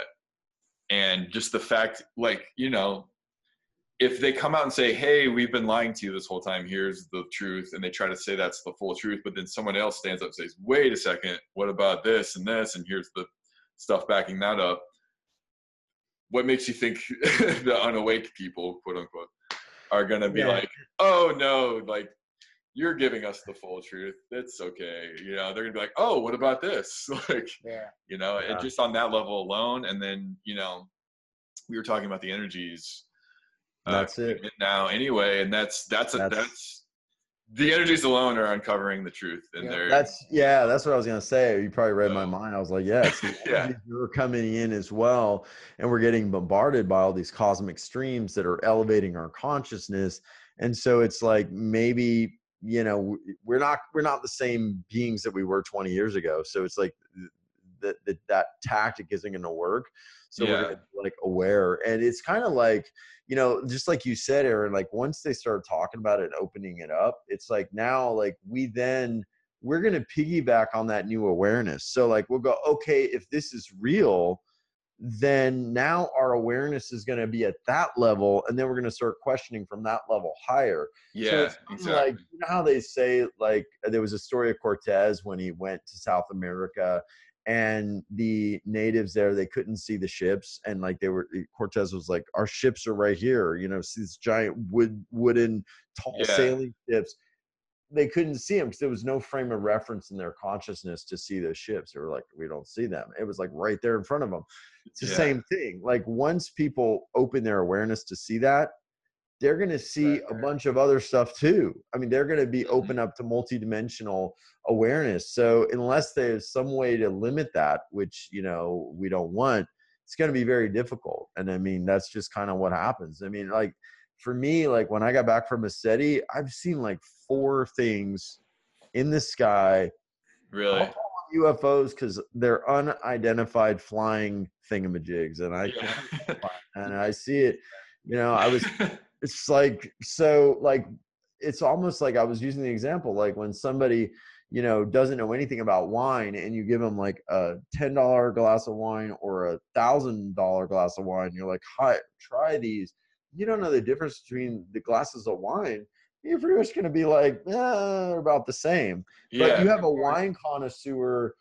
and just the fact, like, you know, if they come out and say, hey, we've been lying to you this whole time, here's the truth. And they try to say that's the full truth, but then someone else stands up and says, wait a second, what about this and this? And here's the stuff backing that up. What makes you think the unawake people, quote unquote, are going to be yeah. like, oh no, like, you're giving us the full truth. That's okay. You know, they're gonna be like, oh, what about this? Like, yeah. you know, yeah. it just on that level alone. And then, you know, we were talking about the energies. That's uh, it now anyway. And that's, that's, that's, a, that's the energies alone are uncovering the truth. And yeah. they're, that's, yeah, that's what I was going to say. You probably read so, my mind. I was like, yeah, so yeah. we're coming in as well. And we're getting bombarded by all these cosmic streams that are elevating our consciousness. And so it's like, maybe, you know, we're not, we're not the same beings that we were twenty years ago. So it's like that, that, that tactic isn't going to work. So yeah. we're gonna be like aware. And it's kind of like, you know, just like you said, Aaron, like once they start talking about it and opening it up, it's like now, like we then we're going to piggyback on that new awareness. So like, we'll go, okay, if this is real, then now our awareness is going to be at that level. And then we're going to start questioning from that level higher. Yeah. So it's exactly. like, you know how they say, like, there was a story of Cortez when he went to South America and the natives there, they couldn't see the ships. And like they were, Cortez was like, our ships are right here. You know, see these giant wood, wooden, tall yeah. sailing ships. They couldn't see them because there was no frame of reference in their consciousness to see those ships. They were like, we don't see them. It was like right there in front of them. It's the yeah. same thing. Like once people open their awareness to see that, they're going to see right, right. a bunch of other stuff too. I mean, they're going to be mm-hmm. open up to multidimensional awareness. So unless there's some way to limit that, which, you know, we don't want, it's going to be very difficult. And I mean, that's just kind of what happens. I mean, like, for me, like when I got back from a SETI, I've seen like four things in the sky. Really? All U F Os, because they're unidentified flying thingamajigs, and I yeah. can't, and I see it. You know, I was. It's like so. Like it's almost like I was using the example, like when somebody, you know, doesn't know anything about wine, and you give them like a ten dollar glass of wine or a thousand dollar glass of wine, you're like, "Hi, try these." You don't know the difference between the glasses of wine. You're pretty much going to be like, eh, they're about the same. Yeah, but you have a wine connoisseur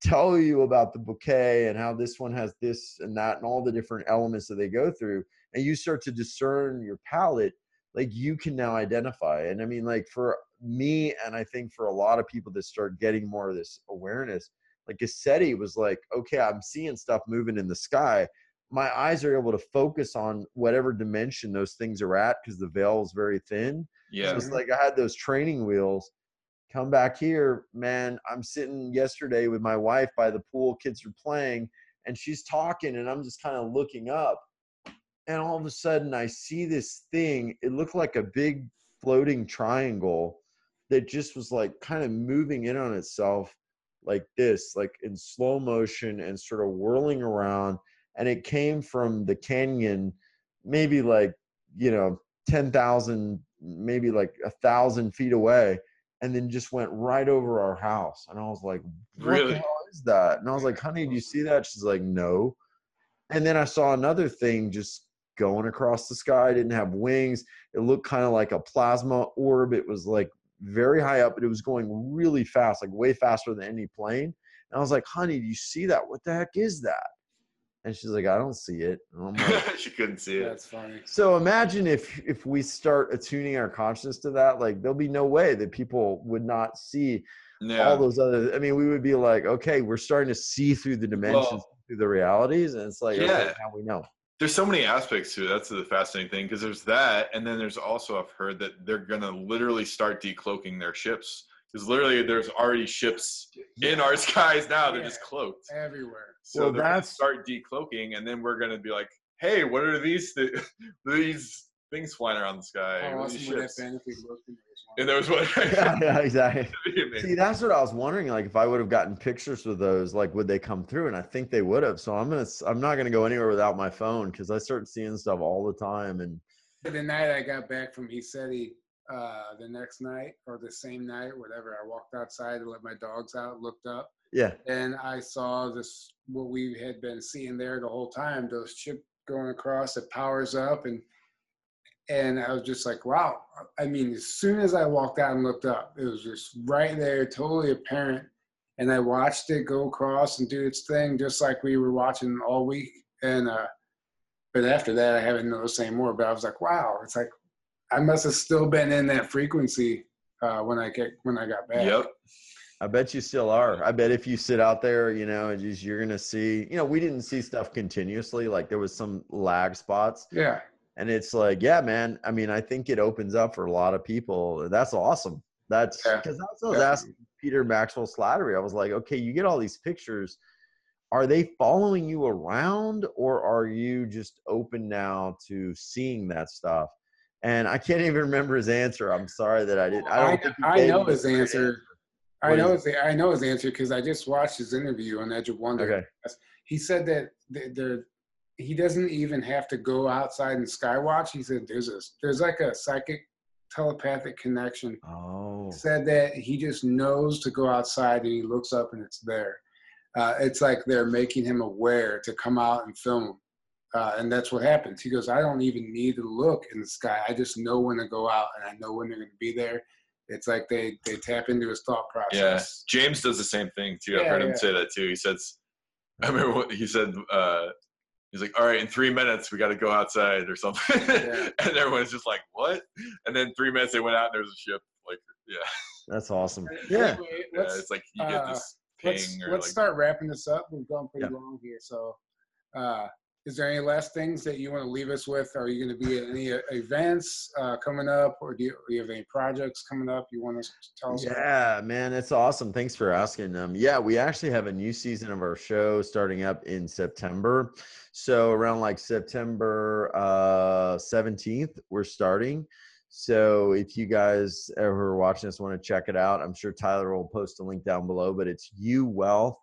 tell you about the bouquet and how this one has this and that and all the different elements that they go through. And you start to discern your palate. Like you can now identify. And I mean, like for me, and I think for a lot of people that start getting more of this awareness, like SETI was like, okay, I'm seeing stuff moving in the sky. My eyes are able to focus on whatever dimension those things are at because the veil is very thin. Yeah. So it's like I had those training wheels. Come back here, man. I'm sitting yesterday with my wife by the pool. Kids are playing and she's talking and I'm just kind of looking up. And all of a sudden I see this thing. It looked like a big floating triangle that just was like kind of moving in on itself like this, like in slow motion and sort of whirling around. And it came from the canyon, maybe like, you know, ten thousand, maybe like a thousand feet away. And then just went right over our house. And I was like, what really? the hell is that? And I was like, honey, do you see that? She's like, no. And then I saw another thing just going across the sky. It didn't have wings. It looked kind of like a plasma orb. It was like very high up, but it was going really fast, like way faster than any plane. And I was like, honey, do you see that? What the heck is that? And she's like, I don't see it. And I'm like, she couldn't see it. That's funny. So imagine if if we start attuning our consciousness to that, like there'll be no way that people would not see yeah. all those other. I mean, we would be like, okay, we're starting to see through the dimensions, well, through the realities, and it's like, yeah, okay, now we know. There's so many aspects to it. That's the fascinating thing, because there's that, and then there's also, I've heard that they're gonna literally start decloaking their ships. Because literally, there's already ships yeah. in our skies now. They're yeah. just cloaked everywhere. So well, they're that's... gonna start decloaking, and then we're gonna be like, "Hey, what are these th these things flying around the sky?" Oh, awesome ships. That fantasy and there was one. yeah, yeah, exactly. See, that's what I was wondering. Like, if I would have gotten pictures of those, like, would they come through? And I think they would have. So I'm gonna, I'm not gonna go anywhere without my phone, because I start seeing stuff all the time. And the night I got back from C S E T I. Uh, the next night or the same night, whatever, I walked outside to let my dogs out, looked up, yeah, and I saw this, what we had been seeing there the whole time, those ships going across, it powers up, and and I was just like, wow. I mean, as soon as I walked out and looked up, it was just right there, totally apparent, and I watched it go across and do its thing, just like we were watching all week, and uh, but after that, I haven't noticed anymore, but I was like, wow, it's like, I must have still been in that frequency uh, when I get when I got back. Yep, I bet you still are. I bet if you sit out there, you know, you're gonna see. You know, we didn't see stuff continuously. Like there was some lag spots. Yeah, and it's like, yeah, man. I mean, I think it opens up for a lot of people. That's awesome. That's because yeah. I was yeah. asking Peter Maxwell Slattery. I was like, okay, you get all these pictures. Are they following you around, or are you just open now to seeing that stuff? And I can't even remember his answer. I'm sorry that I didn't. I don't. I, think I know his answer. answer. I know his. I know his answer because I just watched his interview on Edge of Wonder. Okay. He said that there, he doesn't even have to go outside and skywatch. He said there's a there's like a psychic, telepathic connection. Oh. He said that he just knows to go outside and he looks up and it's there. Uh, it's like they're making him aware to come out and film him. Uh, and that's what happens. He goes, I don't even need to look in the sky. I just know when to go out, and I know when they're going to be there. It's like they, they tap into his thought process. Yeah, James does the same thing, too. Yeah, I've heard yeah. him say that, too. He says, I remember what he said, uh, he's like, all right, in three minutes, we got to go outside or something. Yeah. And everyone's just like, what? And then three minutes, they went out, and there was a ship. Like, yeah. That's awesome. Yeah. Anyway, yeah it's like you get this uh, ping. Let's, or let's like, start wrapping this up. We've gone pretty yeah. long here, so... Uh, Is there any last things that you want to leave us with? Are you going to be at any events uh, coming up, or do you, do you have any projects coming up you want to tell us? Yeah, about? Man, that's awesome. Thanks for asking. Um, yeah, we actually have a new season of our show starting up in September. So around like September uh, seventeenth, we're starting. So if you guys who are watching this want to check it out, I'm sure Tyler will post a link down below, but it's you wealth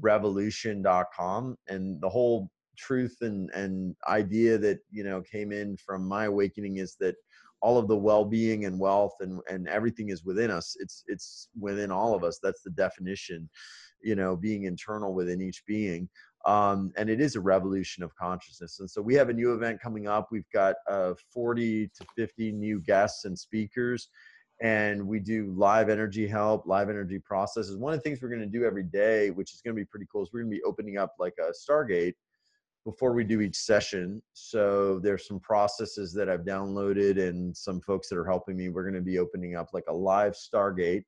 revolution dot com, and the whole truth and and idea that you know came in from my awakening is that all of the well-being and wealth and and everything is within us. It's it's within all of us. That's the definition, you know being internal within each being, um and it is a revolution of consciousness. And so we have a new event coming up. We've got uh forty to fifty new guests and speakers, and we do live energy help, live energy processes. One of the things we're going to do every day, which is going to be pretty cool, is we're going to be opening up like a Stargate before we do each session. So there's some processes that I've downloaded and some folks that are helping me. We're going to be opening up like a live Stargate,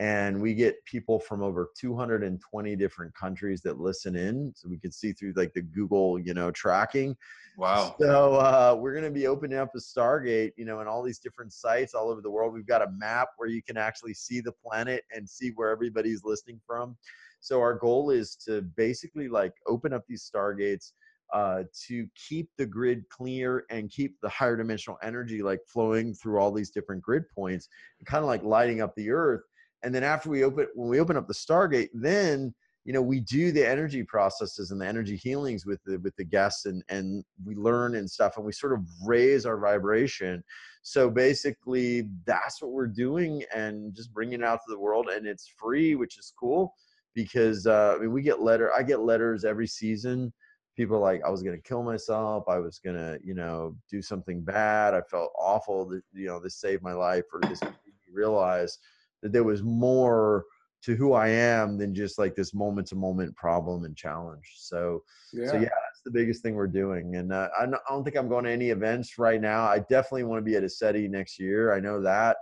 and we get people from over two hundred twenty different countries that listen in. So we can see through like the Google, you know, tracking. Wow. So uh, we're going to be opening up a Stargate, you know, in all these different sites all over the world. We've got a map where you can actually see the planet and see where everybody's listening from. So our goal is to basically like open up these Stargates uh, to keep the grid clear and keep the higher dimensional energy like flowing through all these different grid points, kind of like lighting up the earth. And then after we open, when we open up the Stargate, then, you know, we do the energy processes and the energy healings with the, with the guests, and, and we learn and stuff, and we sort of raise our vibration. So basically that's what we're doing, and just bringing it out to the world, and it's free, which is cool. because uh, I mean, we get letter, I get letters every season. People are like, I was going to kill myself. I was going to, you know, do something bad. I felt awful that, you know, this saved my life, or this made me realize that there was more to who I am than just like this moment to moment problem and challenge. So, yeah. so yeah, that's the biggest thing we're doing. And uh, I, don't, I don't think I'm going to any events right now. I definitely want to be at a CETI next year. I know that.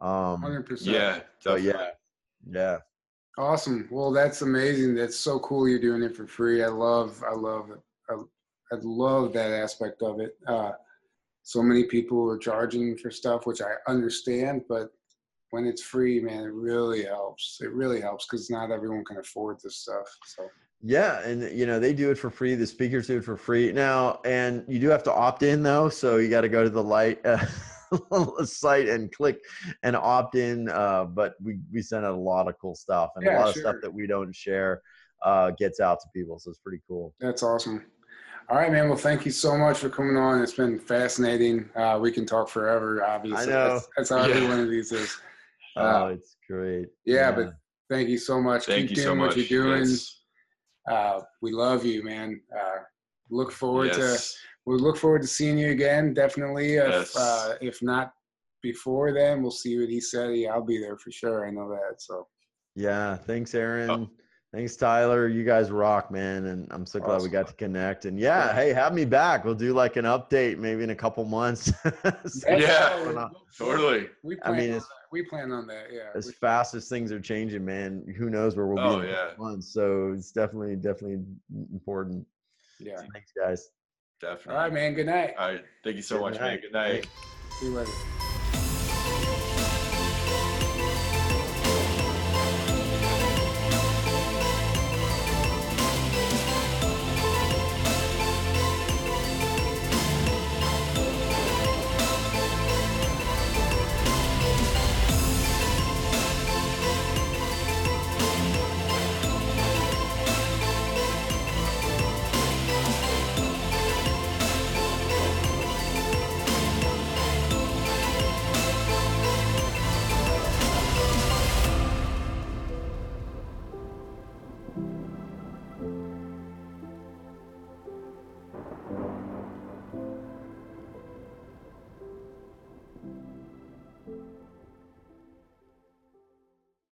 Um, one hundred percent. Yeah. So yeah. Yeah. Awesome. Well, that's amazing. That's so cool. You're doing it for free. I love, I love, I, I love that aspect of it. Uh, so many people are charging for stuff, which I understand, but when it's free, man, it really helps. It really helps because not everyone can afford this stuff. So yeah. And you know, they do it for free. The speakers do it for free now. And you do have to opt in though. So you got to go to the light uh, site and click and opt in, uh but we we send out a lot of cool stuff, and yeah, a lot sure. of stuff that we don't share uh gets out to people, so it's pretty cool. That's awesome. All right, man, well, thank you so much for coming on. It's been fascinating. Uh we can talk forever, obviously. I know. that's, that's how yeah. every one of these is. Uh, oh, it's great. Yeah, yeah, but thank you so much. Thank Keep you doing so much what you're doing. Yes. Uh we love you, man. Uh look forward yes. to We look forward to seeing you again, definitely. If, yes. uh, if not before then, we'll see you at E SETI. I'll be there for sure. I know that. So, yeah. Thanks, Aaron. Oh. Thanks, Tyler. You guys rock, man. And I'm so glad awesome. we got to connect. And yeah, yeah, hey, have me back. We'll do like an update maybe in a couple months. so yeah, totally. We plan, I mean, on that. we plan on that. Yeah. As we, fast as things are changing, man, who knows where we'll oh, be in yeah. months. So it's definitely, definitely important. Yeah. So thanks, guys. Definitely. All right, man. Good night. All right. Thank you so much, man. Good night. See you later.